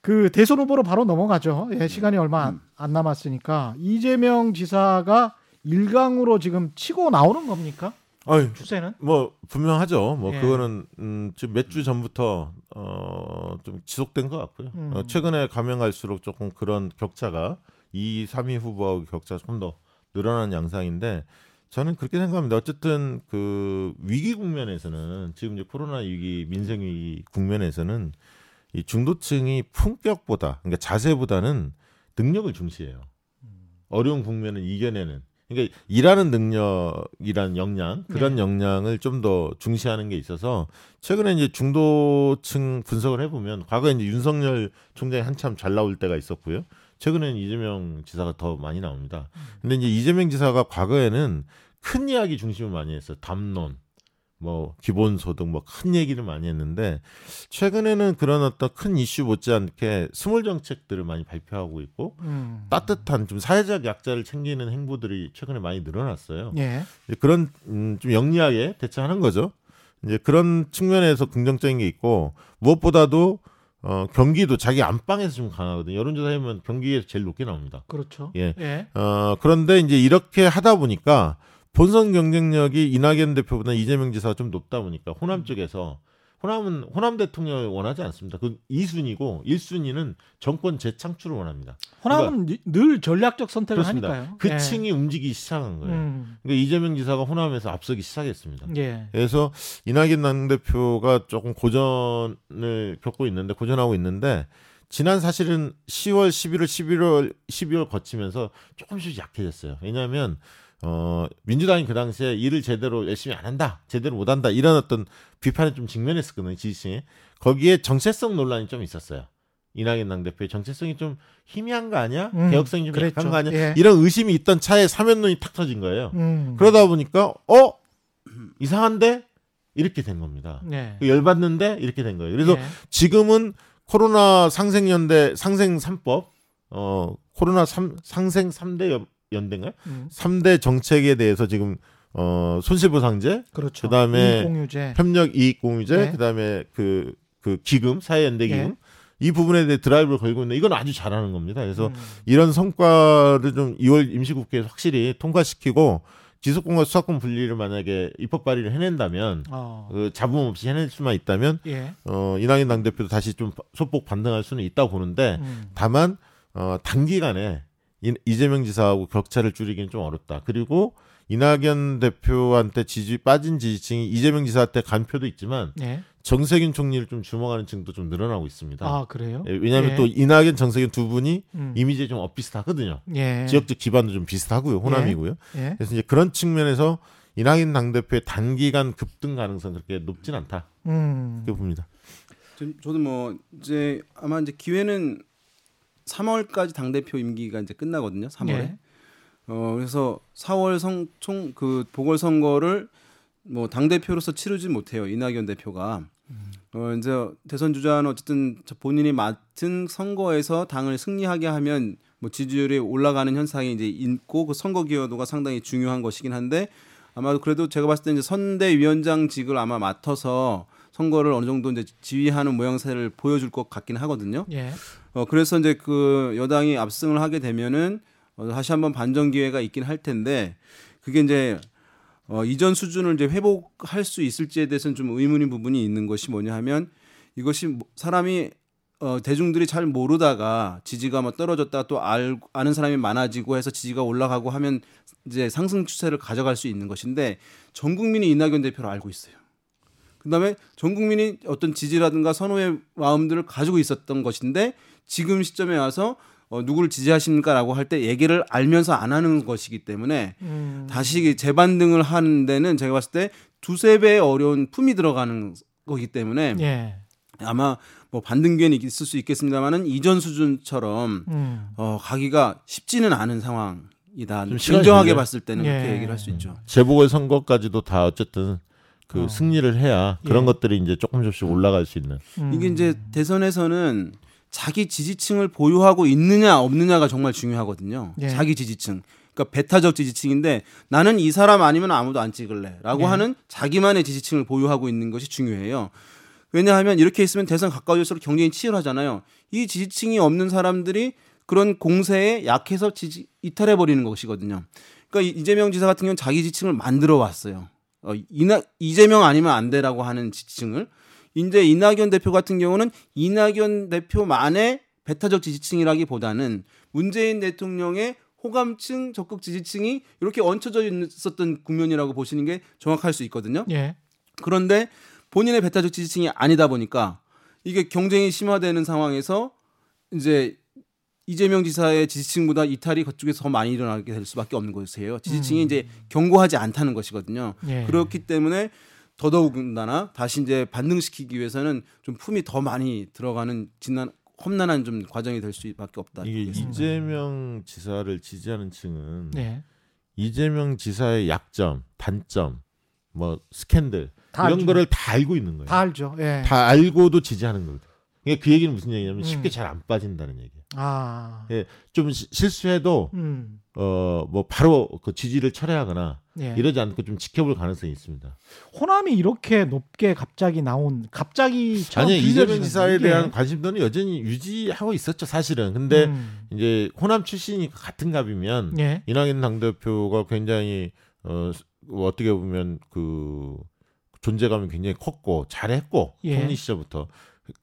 그 대선 후보로 바로 넘어가죠. 예, 시간이 얼마 안, 안 남았으니까 이재명 지사가 일 강으로 지금 치고 나오는 겁니까? 아유, 추세는? 뭐 분명하죠. 뭐 예. 그거는 음, 지금 몇 주 전부터 어, 좀 지속된 것 같고요. 음. 어, 최근에 가면 갈수록 조금 그런 격차가 이, 삼 위 후보하고 격차가 조금 더 늘어난 양상인데 저는 그렇게 생각합니다. 어쨌든 그 위기 국면에서는 지금 이제 코로나 위기, 민생 위기 국면에서는 이 중도층이 품격보다 그러니까 자세보다는 능력을 중시해요. 음. 어려운 국면을 이겨내는. 그러니까 일하는 능력이란 역량 그런 네. 역량을 좀 더 중시하는 게 있어서 최근에 이제 중도층 분석을 해보면 과거에 이제 윤석열 총장이 한참 잘 나올 때가 있었고요. 최근에는 이재명 지사가 더 많이 나옵니다. 근데 이제 이재명 지사가 과거에는 큰 이야기 중심을 많이 했어요. 담론, 뭐 기본소득, 뭐 큰 얘기를 많이 했는데 최근에는 그런 어떤 큰 이슈 못지않게 스몰 정책들을 많이 발표하고 있고 음. 따뜻한 좀 사회적 약자를 챙기는 행보들이 최근에 많이 늘어났어요. 예. 그런 음, 좀 영리하게 대처하는 거죠. 이제 그런 측면에서 긍정적인 게 있고 무엇보다도 어, 경기도 자기 안방에서 좀 강하거든요. 여론조사 해보면 경기에서 제일 높게 나옵니다. 그렇죠. 예. 예. 어, 그런데 이제 이렇게 하다 보니까. 본선 경쟁력이 이낙연 대표보다 이재명 지사가 좀 높다 보니까 호남 쪽에서 호남은 호남 대통령을 원하지 않습니다. 그 이 순위고 일 순위는 정권 재창출을 원합니다. 호남은 그러니까, 늘 전략적 선택을 그렇습니다. 하니까요. 그 예. 층이 움직이기 시작한 거예요. 음. 그러니까 이재명 지사가 호남에서 앞서기 시작했습니다. 예. 그래서 이낙연 당대표가 조금 고전을 겪고 있는데 고전하고 있는데 지난 사실은 시월, 십일월, 십일월, 십이월 거치면서 조금씩 약해졌어요. 왜냐하면 어, 민주당이 그 당시에 일을 제대로 열심히 안 한다, 제대로 못 한다, 이런 어떤 비판에 좀 직면했었거든요, 지지층이. 거기에 정체성 논란이 좀 있었어요. 이낙연 당대표의 정체성이 좀 희미한 거 아니야? 음, 개혁성이 좀 그랬죠. 약한 거 아니야? 예. 이런 의심이 있던 차에 사면론이 탁 터진 거예요. 음. 그러다 보니까, 어? 이상한데? 이렇게 된 겁니다. 예. 열받는데? 이렇게 된 거예요. 그래서 예. 지금은 코로나 상생연대, 상생 삼법, 어, 코로나 삼, 상생 삼대 여, 연대인가요? 음. 삼대 정책에 대해서 지금 어, 손실보상제, 그렇죠. 그다음에 공유제. 협력 이익 공유제, 네. 그다음에 그, 그 기금, 사회연대 기금. 네. 이 부분에 대해 드라이브를 걸고 있는데 이건 아주 잘하는 겁니다. 그래서 음. 이런 성과를 좀 이월 임시국회에서 확실히 통과시키고 지속권과 수사권 분리를 만약에 입법 발의를 해낸다면 어. 그 잡음 없이 해낼 수만 있다면 예. 어, 이낙연 당대표도 다시 좀 소폭 반등할 수는 있다고 보는데 음. 다만 어, 단기간에 이재명 지사하고 격차를 줄이기는 좀 어렵다. 그리고 이낙연 대표한테 지지 빠진 지지층이 이재명 지사한테 간표도 있지만 예. 정세균 총리를 좀 주목하는 층도 좀 늘어나고 있습니다. 아 그래요? 예, 왜냐하면 예. 또 이낙연, 정세균 두 분이 음. 이미지에 좀 엇비슷하거든요. 예. 지역적 기반도 좀 비슷하고요, 호남이고요. 예. 예. 그래서 이제 그런 측면에서 이낙연 당대표의 단기간 급등 가능성 그렇게 높진 않다. 음. 그렇게 봅니다. 저도 뭐 이제 아마 이제 기회는 삼월까지 당대표 임기가 이제 끝나거든요. 삼월에. 예. 어 그래서 사월 성 총 그 보궐 선거를 뭐 당대표로서 치르지 못해요. 이낙연 대표가. 음. 어 이제 대선 주자는 어쨌든 본인이 맡은 선거에서 당을 승리하게 하면 뭐 지지율이 올라가는 현상이 이제 있고 그 선거 기여도가 상당히 중요한 것이긴 한데 아마도 그래도 제가 봤을 때 이제 선대위원장직을 아마 맡아서 선거를 어느 정도 이제 지휘하는 모양새를 보여줄 것 같긴 하거든요. 예. 어 그래서 이제 그 여당이 압승을 하게 되면은 어, 다시 한번 반전 기회가 있긴 할 텐데 그게 이제 어, 이전 수준을 이제 회복할 수 있을지에 대해서는 좀 의문인 부분이 있는 것이 뭐냐하면 이것이 사람이 어, 대중들이 잘 모르다가 지지가 뭐 떨어졌다 또 알, 아는 사람이 많아지고 해서 지지가 올라가고 하면 이제 상승 추세를 가져갈 수 있는 것인데 전 국민이 이낙연 대표를 알고 있어요. 그다음에 전 국민이 어떤 지지라든가 선호의 마음들을 가지고 있었던 것인데 지금 시점에 와서 어, 누구를 지지하십니까라고 할 때 얘기를 알면서 안 하는 것이기 때문에 음. 다시 재반등을 하는 데는 제가 봤을 때 두세 배의 어려운 품이 들어가는 거기 때문에 예. 아마 뭐 반등 기회는 있을 수 있겠습니다만은 이전 수준처럼 음. 어, 가기가 쉽지는 않은 상황이다. 진정하게 봤을 때는 예. 그렇게 얘기를 할 수 있죠. 재보궐 선거까지도 다 어쨌든 그 어. 승리를 해야 그런 예. 것들이 이제 조금 조금씩 올라갈 수 있는. 음. 이게 이제 대선에서는 자기 지지층을 보유하고 있느냐 없느냐가 정말 중요하거든요. 예. 자기 지지층. 그러니까 배타적 지지층인데 나는 이 사람 아니면 아무도 안 찍을래 라고 예. 하는 자기만의 지지층을 보유하고 있는 것이 중요해요. 왜냐하면 이렇게 있으면 대선 가까워질수록 경쟁이 치열하잖아요. 이 지지층이 없는 사람들이 그런 공세에 약해서 지지, 이탈해버리는 것이거든요. 그러니까 이재명 지사 같은 경우는 자기 지지층을 만들어 왔어요. 어, 이나, 이재명 아니면 안 되라고 하는 지지층을. 이제 이낙연 대표 같은 경우는 이낙연 대표만의 배타적 지지층이라기보다는 문재인 대통령의 호감층, 적극 지지층이 이렇게 얹혀져 있었던 국면이라고 보시는 게 정확할 수 있거든요. 예. 그런데 본인의 배타적 지지층이 아니다 보니까 이게 경쟁이 심화되는 상황에서 이제 이재명 지사의 지지층보다 이탈이 그쪽에서 더 많이 일어나게 될 수밖에 없는 것이에요. 지지층이 음. 이제 견고하지 않다는 것이거든요. 예. 그렇기 때문에 더더군다나 다시 이제 반등시키기 위해서는 좀 품이 더 많이 들어가는 진난 험난한 좀 과정이 될 수밖에 없다. 이게 이재명 지사를 지지하는 층은 네. 이재명 지사의 약점, 단점, 뭐 스캔들 이런 알죠. 거를 다 알고 있는 거예요. 다 알죠. 예. 다 알고도 지지하는 거거든요. 그러니까 그 얘기는 무슨 얘기냐면 쉽게 음. 잘 안 빠진다는 얘기예요. 아. 예, 좀 시, 실수해도 음. 어, 뭐 바로 그 지지를 철회하거나 예. 이러지 않고 좀 지켜볼 가능성이 있습니다. 호남이 이렇게 높게 갑자기 나온 갑자기 아니 이재명 지사에 대한 예. 관심도는 여전히 유지하고 있었죠 사실은. 근데 음. 이제 호남 출신이 같은 갑이면 예. 이낙연 당대표가 굉장히 어, 어떻게 보면 그 존재감이 굉장히 컸고 잘했고 예. 총리 시절부터.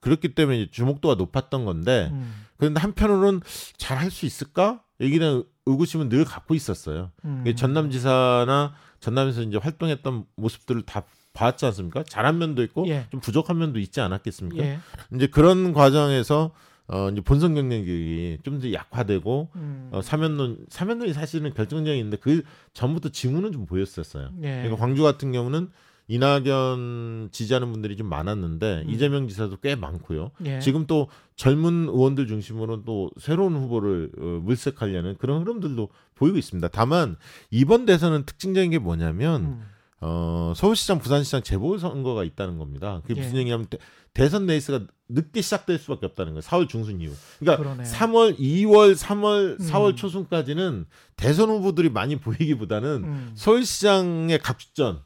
그렇기 때문에 주목도가 높았던 건데 음. 그런데 한편으로는 잘 할 수 있을까? 여기는 의구심은 늘 갖고 있었어요. 음. 전남지사나 전남에서 이제 활동했던 모습들을 다 봤지 않습니까? 잘한 면도 있고 예. 좀 부족한 면도 있지 않았겠습니까? 예. 이제 그런 과정에서 어, 이제 본선 경쟁력이 좀 더 약화되고 음. 어, 사면론 사면론이 사실은 결정적인데 그 전부터 징후는 좀 보였었어요. 예. 그러니까 광주 같은 경우는 이낙연 지지하는 분들이 좀 많았는데 음. 이재명 지사도 꽤 많고요. 예. 지금 또 젊은 의원들 중심으로 또 새로운 후보를 어, 물색하려는 그런 흐름들도 보이고 있습니다. 다만 이번 대선은 특징적인 게 뭐냐면 음. 어, 서울시장, 부산시장 재보선거가 있다는 겁니다. 그게 무슨 예. 얘기냐면 대, 대선 레이스가 늦게 시작될 수밖에 없다는 거예요. 사월 중순 이후. 그러니까 그러네요. 삼월, 이월, 삼월, 사월 음. 초순까지는 대선 후보들이 많이 보이기보다는 음. 서울시장의 각축전,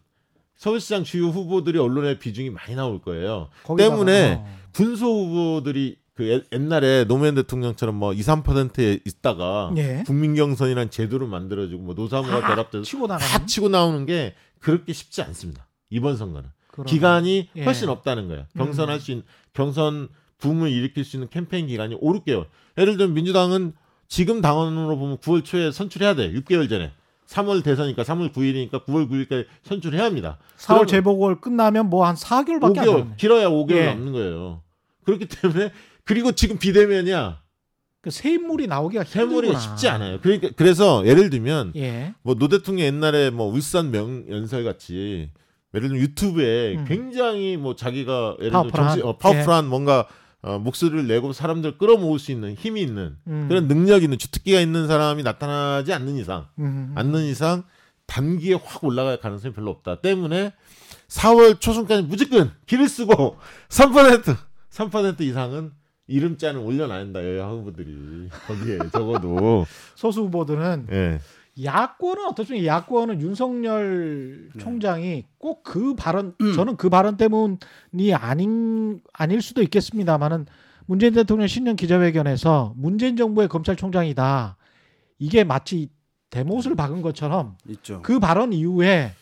서울시장 주요 후보들이 언론의 비중이 많이 나올 거예요. 때문에 어. 군소 후보들이 그 옛날에 노무현 대통령처럼 뭐 이, 삼 퍼센트에 있다가 예. 국민경선이란 제도를 만들어주고 뭐 노사모가 결합돼서 치고 다 치고 나오는 게 그렇게 쉽지 않습니다. 이번 선거는 그러네. 기간이 예. 훨씬 없다는 거예요. 경선할 음. 수 있는 경선 붐을 일으킬 수 있는 캠페인 기간이 오, 육 개월. 예를 들면 민주당은 지금 당원으로 보면 구월 초에 선출해야 돼. 육 개월 전에. 삼월 대선이니까 삼월 구일이니까 구월 구일까지 선출해야 합니다. 사월 재보궐 끝나면 뭐 한 사 개월밖에 안 남네. 길어야 오 개월 예. 남는 거예요. 그렇기 때문에 그리고 지금 비대면이야. 그 새 인물이 나오기가 힘들구나. 새 인물이 쉽지 않아요. 그러니까 그래서 예를 들면 예. 뭐 노 대통령 옛날에 뭐 울산 명연설 같이 예를 들면 유튜브에 음. 굉장히 뭐 자기가 예를 들면 파워풀한, 정치, 어, 파워풀한 예. 뭔가 어, 목소리를 내고 사람들 끌어모을 수 있는 힘이 있는 음. 그런 능력 있는 주특기가 있는 사람이 나타나지 않는 이상, 음. 않는 이상 단기에 확 올라갈 가능성이 별로 없다. 때문에 사월 초순까지 무조건 길을 쓰고 삼 퍼센트, 삼 퍼센트 이상은 이름자는 올려놔야한다. 여야 후보들이 거기에 적어도 소수 후보들은 예. 야권은 어떻습니까? 야권은 윤석열 총장이 네. 꼭 그 발언 음. 저는 그 발언 때문이 아닌 아닐 수도 있겠습니다만은 문재인 대통령 신년 기자회견에서 문재인 정부의 검찰총장이다. 이게 마치 대못을 박은 것처럼 있죠. 그 발언 이후에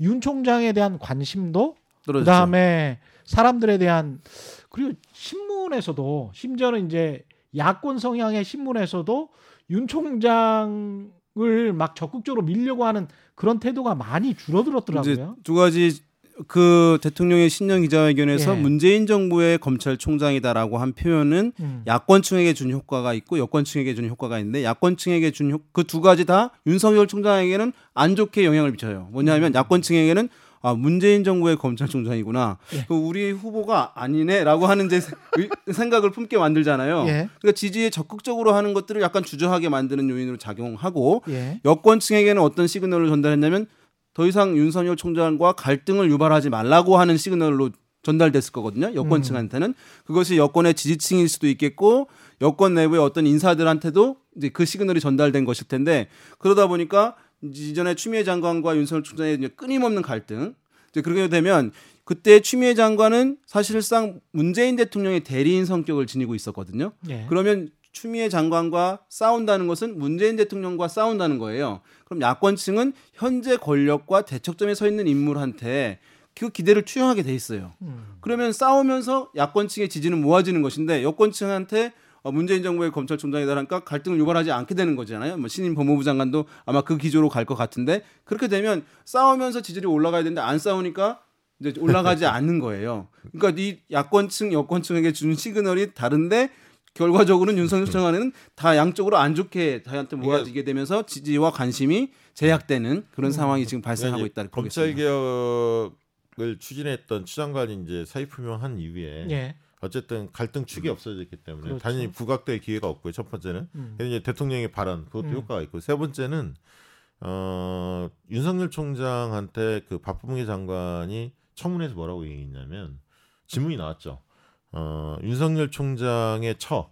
윤 총장에 대한 관심도 떨어졌죠. 그다음에 사람들에 대한 그리고 신문에서도 심지어는 이제 야권 성향의 신문에서도 윤 총장을 막 적극적으로 밀려고 하는 그런 태도가 많이 줄어들었더라고요. 두 가지 그 대통령의 신년 기자회견에서 예. 문재인 정부의 검찰총장이다라고 한 표현은 음. 야권층에게 준 효과가 있고 여권층에게 준 효과가 있는데 야권층에게 준 그 두 가지 다 윤석열 총장에게는 안 좋게 영향을 미쳐요. 뭐냐면 음. 야권층에게는 아 문재인 정부의 검찰총장이구나. 예. 그 우리 후보가 아니네라고 하는 제 생각을 품게 만들잖아요. 예. 그러니까 지지에 적극적으로 하는 것들을 약간 주저하게 만드는 요인으로 작용하고 예. 여권층에게는 어떤 시그널을 전달했냐면 더 이상 윤석열 총장과 갈등을 유발하지 말라고 하는 시그널로 전달됐을 거거든요. 여권층한테는. 음. 그것이 여권의 지지층일 수도 있겠고 여권 내부의 어떤 인사들한테도 이제 그 시그널이 전달된 것일 텐데 그러다 보니까 이전에 추미애 장관과 윤석열 총장의 끊임없는 갈등. 이제 그렇게 되면 그때 추미애 장관은 사실상 문재인 대통령의 대리인 성격을 지니고 있었거든요. 예. 그러면 추미애 장관과 싸운다는 것은 문재인 대통령과 싸운다는 거예요. 그럼 야권층은 현재 권력과 대척점에 서 있는 인물한테 그 기대를 투영하게 돼 있어요. 음. 그러면 싸우면서 야권층의 지지는 모아지는 것인데 여권층한테 문재인 정부의 검찰총장이다라니까 갈등을 유발하지 않게 되는 거잖아요. 뭐 신임 법무부 장관도 아마 그 기조로 갈 것 같은데 그렇게 되면 싸우면서 지지율이 올라가야 되는데 안 싸우니까 이제 올라가지 않는 거예요. 그러니까 이 야권층, 여권층에게 준 시그널이 다른데 결과적으로는 윤석열 총장에는 다 양쪽으로 안 좋게 다한테 모아지게 되면서 지지와 관심이 제약되는 그런 상황이 지금 발생하고 있다는 거겠습니다. 검찰개혁을 추진했던 추 장관이 이제 사의 표명한 이후에 예. 어쨌든 갈등 축이 없어졌기 때문에 그렇죠. 당연히 부각될 기회가 없고요. 첫 번째는 음. 이제 대통령의 발언 그것도 음. 효과가 있고 세 번째는 어, 윤석열 총장한테 그 박범계 장관이 청문회에서 뭐라고 얘기했냐면 질문이 나왔죠. 어, 윤석열 총장의 처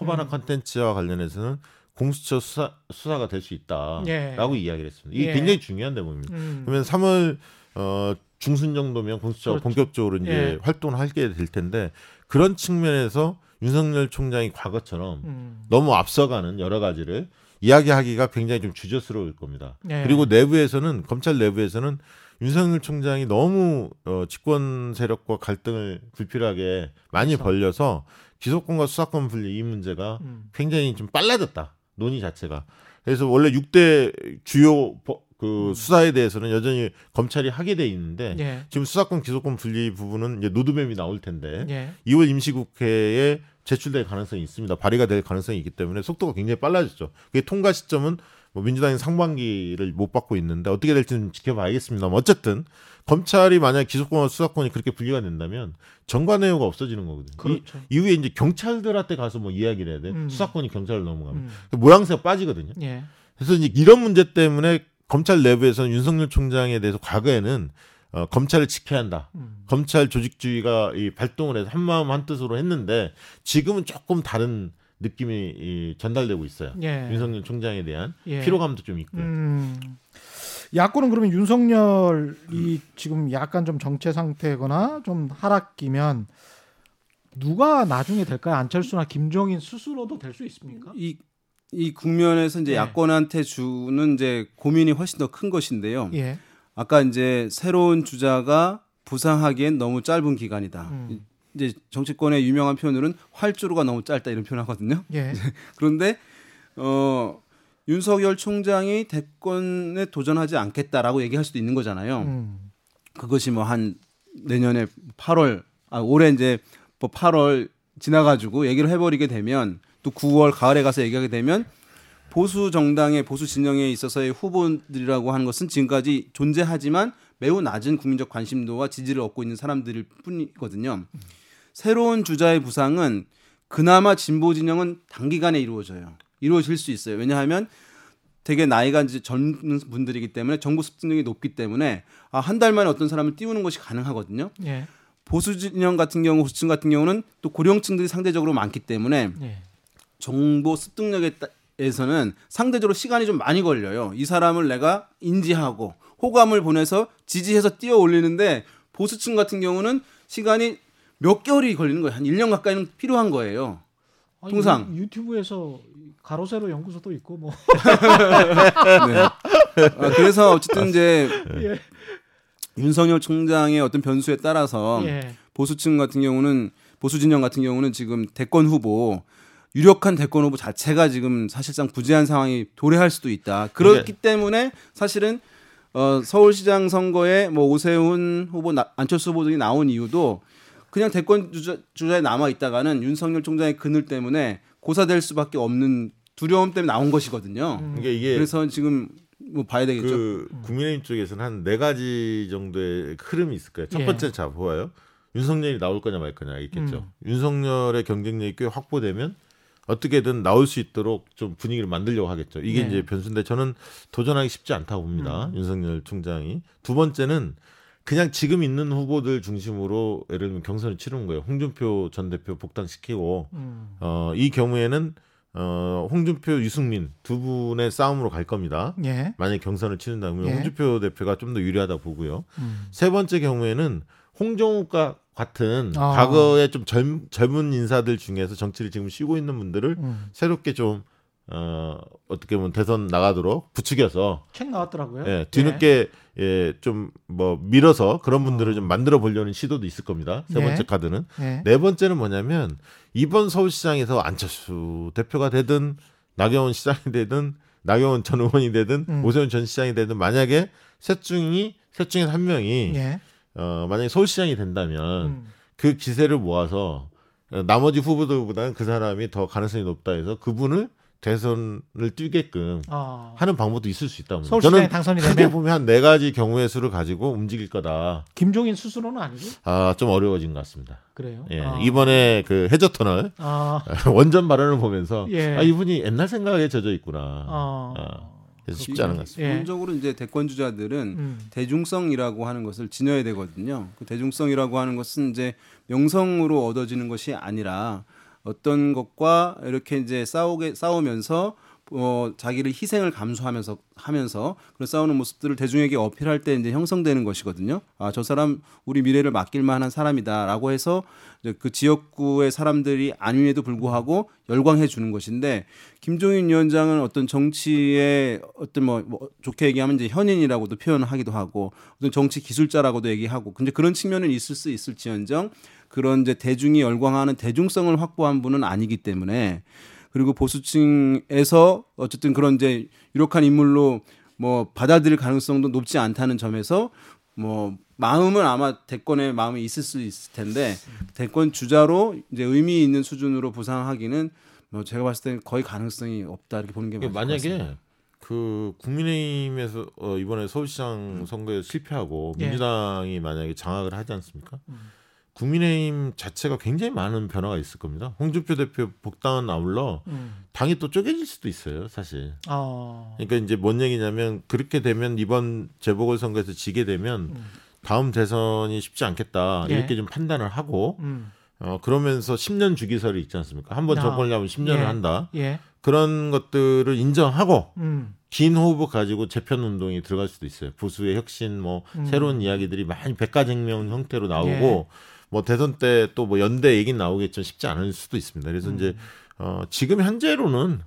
호반화 음. 콘텐츠와 관련해서는 공수처 수사, 수사가 될 수 있다라고 예. 이야기를 했습니다. 이게 예. 굉장히 중요한 대목입니다. 음. 그러면 삼월 어, 중순 정도면 공수처가 그렇죠. 본격적으로 이제 예. 활동을 하게 될 텐데 그런 측면에서 윤석열 총장이 과거처럼 음. 너무 앞서가는 여러 가지를 이야기하기가 굉장히 좀 주저스러울 겁니다. 예. 그리고 내부에서는 검찰 내부에서는 윤석열 총장이 너무 어, 집권 세력과 갈등을 불필요하게 많이 그렇죠. 벌려서 기소권과 수사권 분리 이 문제가 음. 굉장히 좀 빨라졌다. 논의 자체가. 그래서 원래 육 대 주요 버, 그 음. 수사에 대해서는 여전히 검찰이 하게 돼 있는데 예. 지금 수사권 기소권 분리 부분은 이제 노드맵이 나올 텐데 예. 이월 임시국회에 제출될 가능성이 있습니다. 발의가 될 가능성이 있기 때문에 속도가 굉장히 빨라졌죠. 그게 통과 시점은 뭐 민주당이 상반기를 못 받고 있는데 어떻게 될지는 지켜봐야겠습니다만 어쨌든 검찰이 만약 기소권과 수사권이 그렇게 분리가 된다면 전관예우가 없어지는 거거든요. 그렇죠. 이, 이후에 이제 경찰들한테 가서 뭐 이야기를 해야 돼. 음. 수사권이 경찰로 넘어가면 음. 그 모양새가 빠지거든요. 예. 그래서 이제 이런 문제 때문에 검찰 내부에서는 윤석열 총장에 대해서 과거에는 어, 검찰을 지켜야 한다. 음. 검찰 조직주의가 이 발동을 해서 한마음 한뜻으로 했는데 지금은 조금 다른 느낌이 이, 전달되고 있어요. 예. 윤석열 총장에 대한 예. 피로감도 좀 있고요. 음. 야권은 그러면 윤석열이 음. 지금 약간 좀 정체 상태거나 좀 하락기면 누가 나중에 될까요? 안철수나 김종인 스스로도 될 수 있습니까? 이, 이 국면에서 이제 예. 야권한테 주는 이제 고민이 훨씬 더 큰 것인데요. 예. 아까 이제 새로운 주자가 부상하기엔 너무 짧은 기간이다. 음. 이제 정치권의 유명한 표현으로는 활주로가 너무 짧다 이런 표현하거든요. 예. 그런데 어, 윤석열 총장이 대권에 도전하지 않겠다라고 얘기할 수도 있는 거잖아요. 음. 그것이 뭐 한 내년에 팔월, 아, 올해 이제 뭐 팔월 지나가지고 얘기를 해버리게 되면 또 구월 가을에 가서 얘기하게 되면. 보수 정당의 보수 진영에 있어서의 후보들이라고 하는 것은 지금까지 존재하지만 매우 낮은 국민적 관심도와 지지를 얻고 있는 사람들일 뿐이거든요. 새로운 주자의 부상은 그나마 진보 진영은 단기간에 이루어져요. 이루어질 수 있어요. 왜냐하면 되게 나이가 이제 젊은 분들이기 때문에 정보 습득력이 높기 때문에 아, 한 달 만에 어떤 사람을 띄우는 것이 가능하거든요. 예. 보수 진영 같은 경우, 보수층 같은 경우는 또 고령층들이 상대적으로 많기 때문에 예. 정보 습득력에 따 에서는 상대적으로 시간이 좀 많이 걸려요. 이 사람을 내가 인지하고 호감을 보내서 지지해서 띄어 올리는데 보수층 같은 경우는 시간이 몇 개월이 걸리는 거예요. 한 일 년 가까이는 필요한 거예요. 아니, 통상 유튜브에서 가로세로 연구소도 있고 뭐. 네. 아, 그래서 어쨌든 이제 예. 윤석열 총장의 어떤 변수에 따라서 예. 보수층 같은 경우는 보수 진영 같은 경우는 지금 대권 후보 유력한 대권 후보 자체가 지금 사실상 부재한 상황이 도래할 수도 있다. 그렇기 네. 때문에 사실은 어, 서울시장 선거에 뭐 오세훈 후보, 나, 안철수 후보 등이 나온 이유도 그냥 대권 주자, 주자에 남아 있다가는 윤석열 총장의 그늘 때문에 고사될 수밖에 없는 두려움 때문에 나온 것이거든요. 음. 그러니까 이게 그래서 지금 뭐 봐야 되겠죠. 그 국민의힘 쪽에서는 한 네 가지 정도의 흐름이 있을 거예요. 첫 번째 자 보아요. 윤석열이 나올 거냐 말 거냐 있겠죠. 음. 윤석열의 경쟁력이 꽤 확보되면. 어떻게든 나올 수 있도록 좀 분위기를 만들려고 하겠죠. 이게 네. 이제 변수인데 저는 도전하기 쉽지 않다고 봅니다. 음. 윤석열 총장이. 두 번째는 그냥 지금 있는 후보들 중심으로 예를 들면 경선을 치르는 거예요. 홍준표 전 대표 복당시키고 음. 어, 이 경우에는 어, 홍준표, 유승민 두 분의 싸움으로 갈 겁니다. 예. 만약에 경선을 치른다면 예. 홍준표 대표가 좀 더 유리하다 보고요. 음. 세 번째 경우에는 홍정욱과 같은 아. 과거에 좀 젊, 젊은 인사들 중에서 정치를 지금 쉬고 있는 분들을 음. 새롭게 좀 어, 어떻게 보면 대선 나가도록 부추겨서 책 나왔더라고요. 예, 뒤늦게 예. 예, 좀 뭐 밀어서 그런 분들을 어. 좀 만들어 보려는 시도도 있을 겁니다. 세 번째 예. 카드는. 예. 네 번째는 뭐냐면 이번 서울시장에서 안철수 대표가 되든 나경원 시장이 되든 나경원 전 의원이 되든 음. 오세훈 전 시장이 되든 만약에 셋 중이 셋 중에 한 명이 예. 어, 만약에 서울시장이 된다면 음. 그 기세를 모아서 나머지 후보들보다는 그 사람이 더 가능성이 높다 해서 그분을 대선을 뛰게끔 어. 하는 방법도 있을 수 있다. 저는 당선이 크게 보면 한 네 가지 경우의 수를 가지고 움직일 거다. 김종인 스스로는 아니죠? 아, 좀 어려워진 것 같습니다. 그래요? 예, 아. 이번에 그 해저터널 아. 원전 발언을 보면서 예. 아, 이분이 옛날 생각에 젖어 있구나. 아. 아. 쉽지 않은 것 같습니다. 기본적으로 이제 대권 주자들은 음. 대중성이라고 하는 것을 지녀야 되거든요. 그 대중성이라고 하는 것은 이제 명성으로 얻어지는 것이 아니라 어떤 것과 이렇게 이제 싸우게 싸우면서 어, 자기를 희생을 감수하면서 하면서 그런 싸우는 모습들을 대중에게 어필할 때 이제 형성되는 것이거든요. 아, 저 사람 우리 미래를 맡길 만한 사람이다라고 해서 이제 그 지역구의 사람들이 아님에도 불구하고 열광해 주는 것인데 김종인 위원장은 어떤 정치의 어떤 뭐, 뭐 좋게 얘기하면 이제 현인이라고도 표현하기도 하고 어떤 정치 기술자라고도 얘기하고 근데 그런 측면은 있을 수 있을지언정 그런 이제 대중이 열광하는 대중성을 확보한 분은 아니기 때문에. 그리고 보수층에서 어쨌든 그런 이제 유력한 인물로 뭐 받아들일 가능성도 높지 않다는 점에서 뭐 마음은 아마 대권의 마음이 있을 수 있을 텐데 대권 주자로 이제 의미 있는 수준으로 부상하기는 뭐 제가 봤을 때는 거의 가능성이 없다 이렇게 보는 게 맞습니다. 만약에 그 국민의힘에서 어 이번에 서울시장 음. 선거에 실패하고 예. 민주당이 만약에 장악을 하지 않습니까? 음. 국민의힘 자체가 굉장히 많은 변화가 있을 겁니다. 홍준표 대표 복당은 아울러 음. 당이 또 쪼개질 수도 있어요, 사실. 어. 그러니까 이제 뭔 얘기냐면 그렇게 되면 이번 재보궐선거에서 지게 되면 음. 다음 대선이 쉽지 않겠다 예. 이렇게 좀 판단을 하고 음. 어, 그러면서 십 년 주기설이 있지 않습니까? 한번 no. 정권을 잡으면 십 년을 예. 한다. 예. 그런 것들을 인정하고 음. 긴 호흡 가지고 재편 운동이 들어갈 수도 있어요. 보수의 혁신, 뭐 음. 새로운 이야기들이 많이 백가쟁명 형태로 나오고 예. 뭐 대선 때 또 뭐 연대 얘기 나오겠죠. 쉽지 않을 수도 있습니다. 그래서 음. 이제 어, 지금 현재로는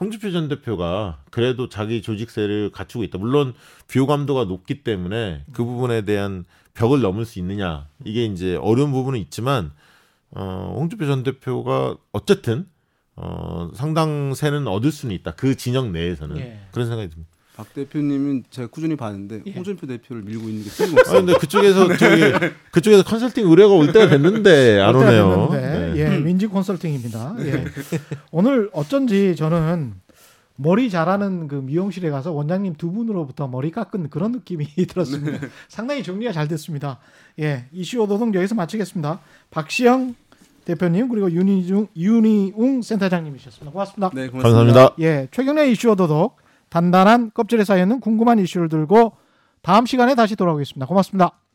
홍준표 전 대표가 그래도 자기 조직세를 갖추고 있다. 물론 비호감도가 높기 때문에 그 부분에 대한 벽을 넘을 수 있느냐 이게 이제 어려운 부분은 있지만 어, 홍준표 전 대표가 어쨌든 어, 상당세는 얻을 수는 있다. 그 진영 내에서는 예. 그런 생각이 듭니다. 박 대표님은 제가 꾸준히 봤는데 예. 홍준표 대표를 밀고 있는 게 틀림없어요. 아, 근데 그쪽에서 저기 그쪽에서 컨설팅 의뢰가 올 때가 됐는데 안 오네요. 됐는데. 네. 예, 민지 컨설팅입니다. 예. 오늘 어쩐지 저는 머리 자라는 그 미용실에 가서 원장님 두 분으로부터 머리 깎은 그런 느낌이 들었습니다. 상당히 정리가 잘 됐습니다. 예, 이슈 오도독 여기서 마치겠습니다. 박시영 대표님 그리고 윤희웅, 윤희웅 센터장님이셨습니다. 고맙습니다. 네, 고맙습니다. 감사합니다. 예, 최경련의 이슈 오도독. 단단한 껍질에 쌓여있는 궁금한 이슈를 들고 다음 시간에 다시 돌아오겠습니다. 고맙습니다.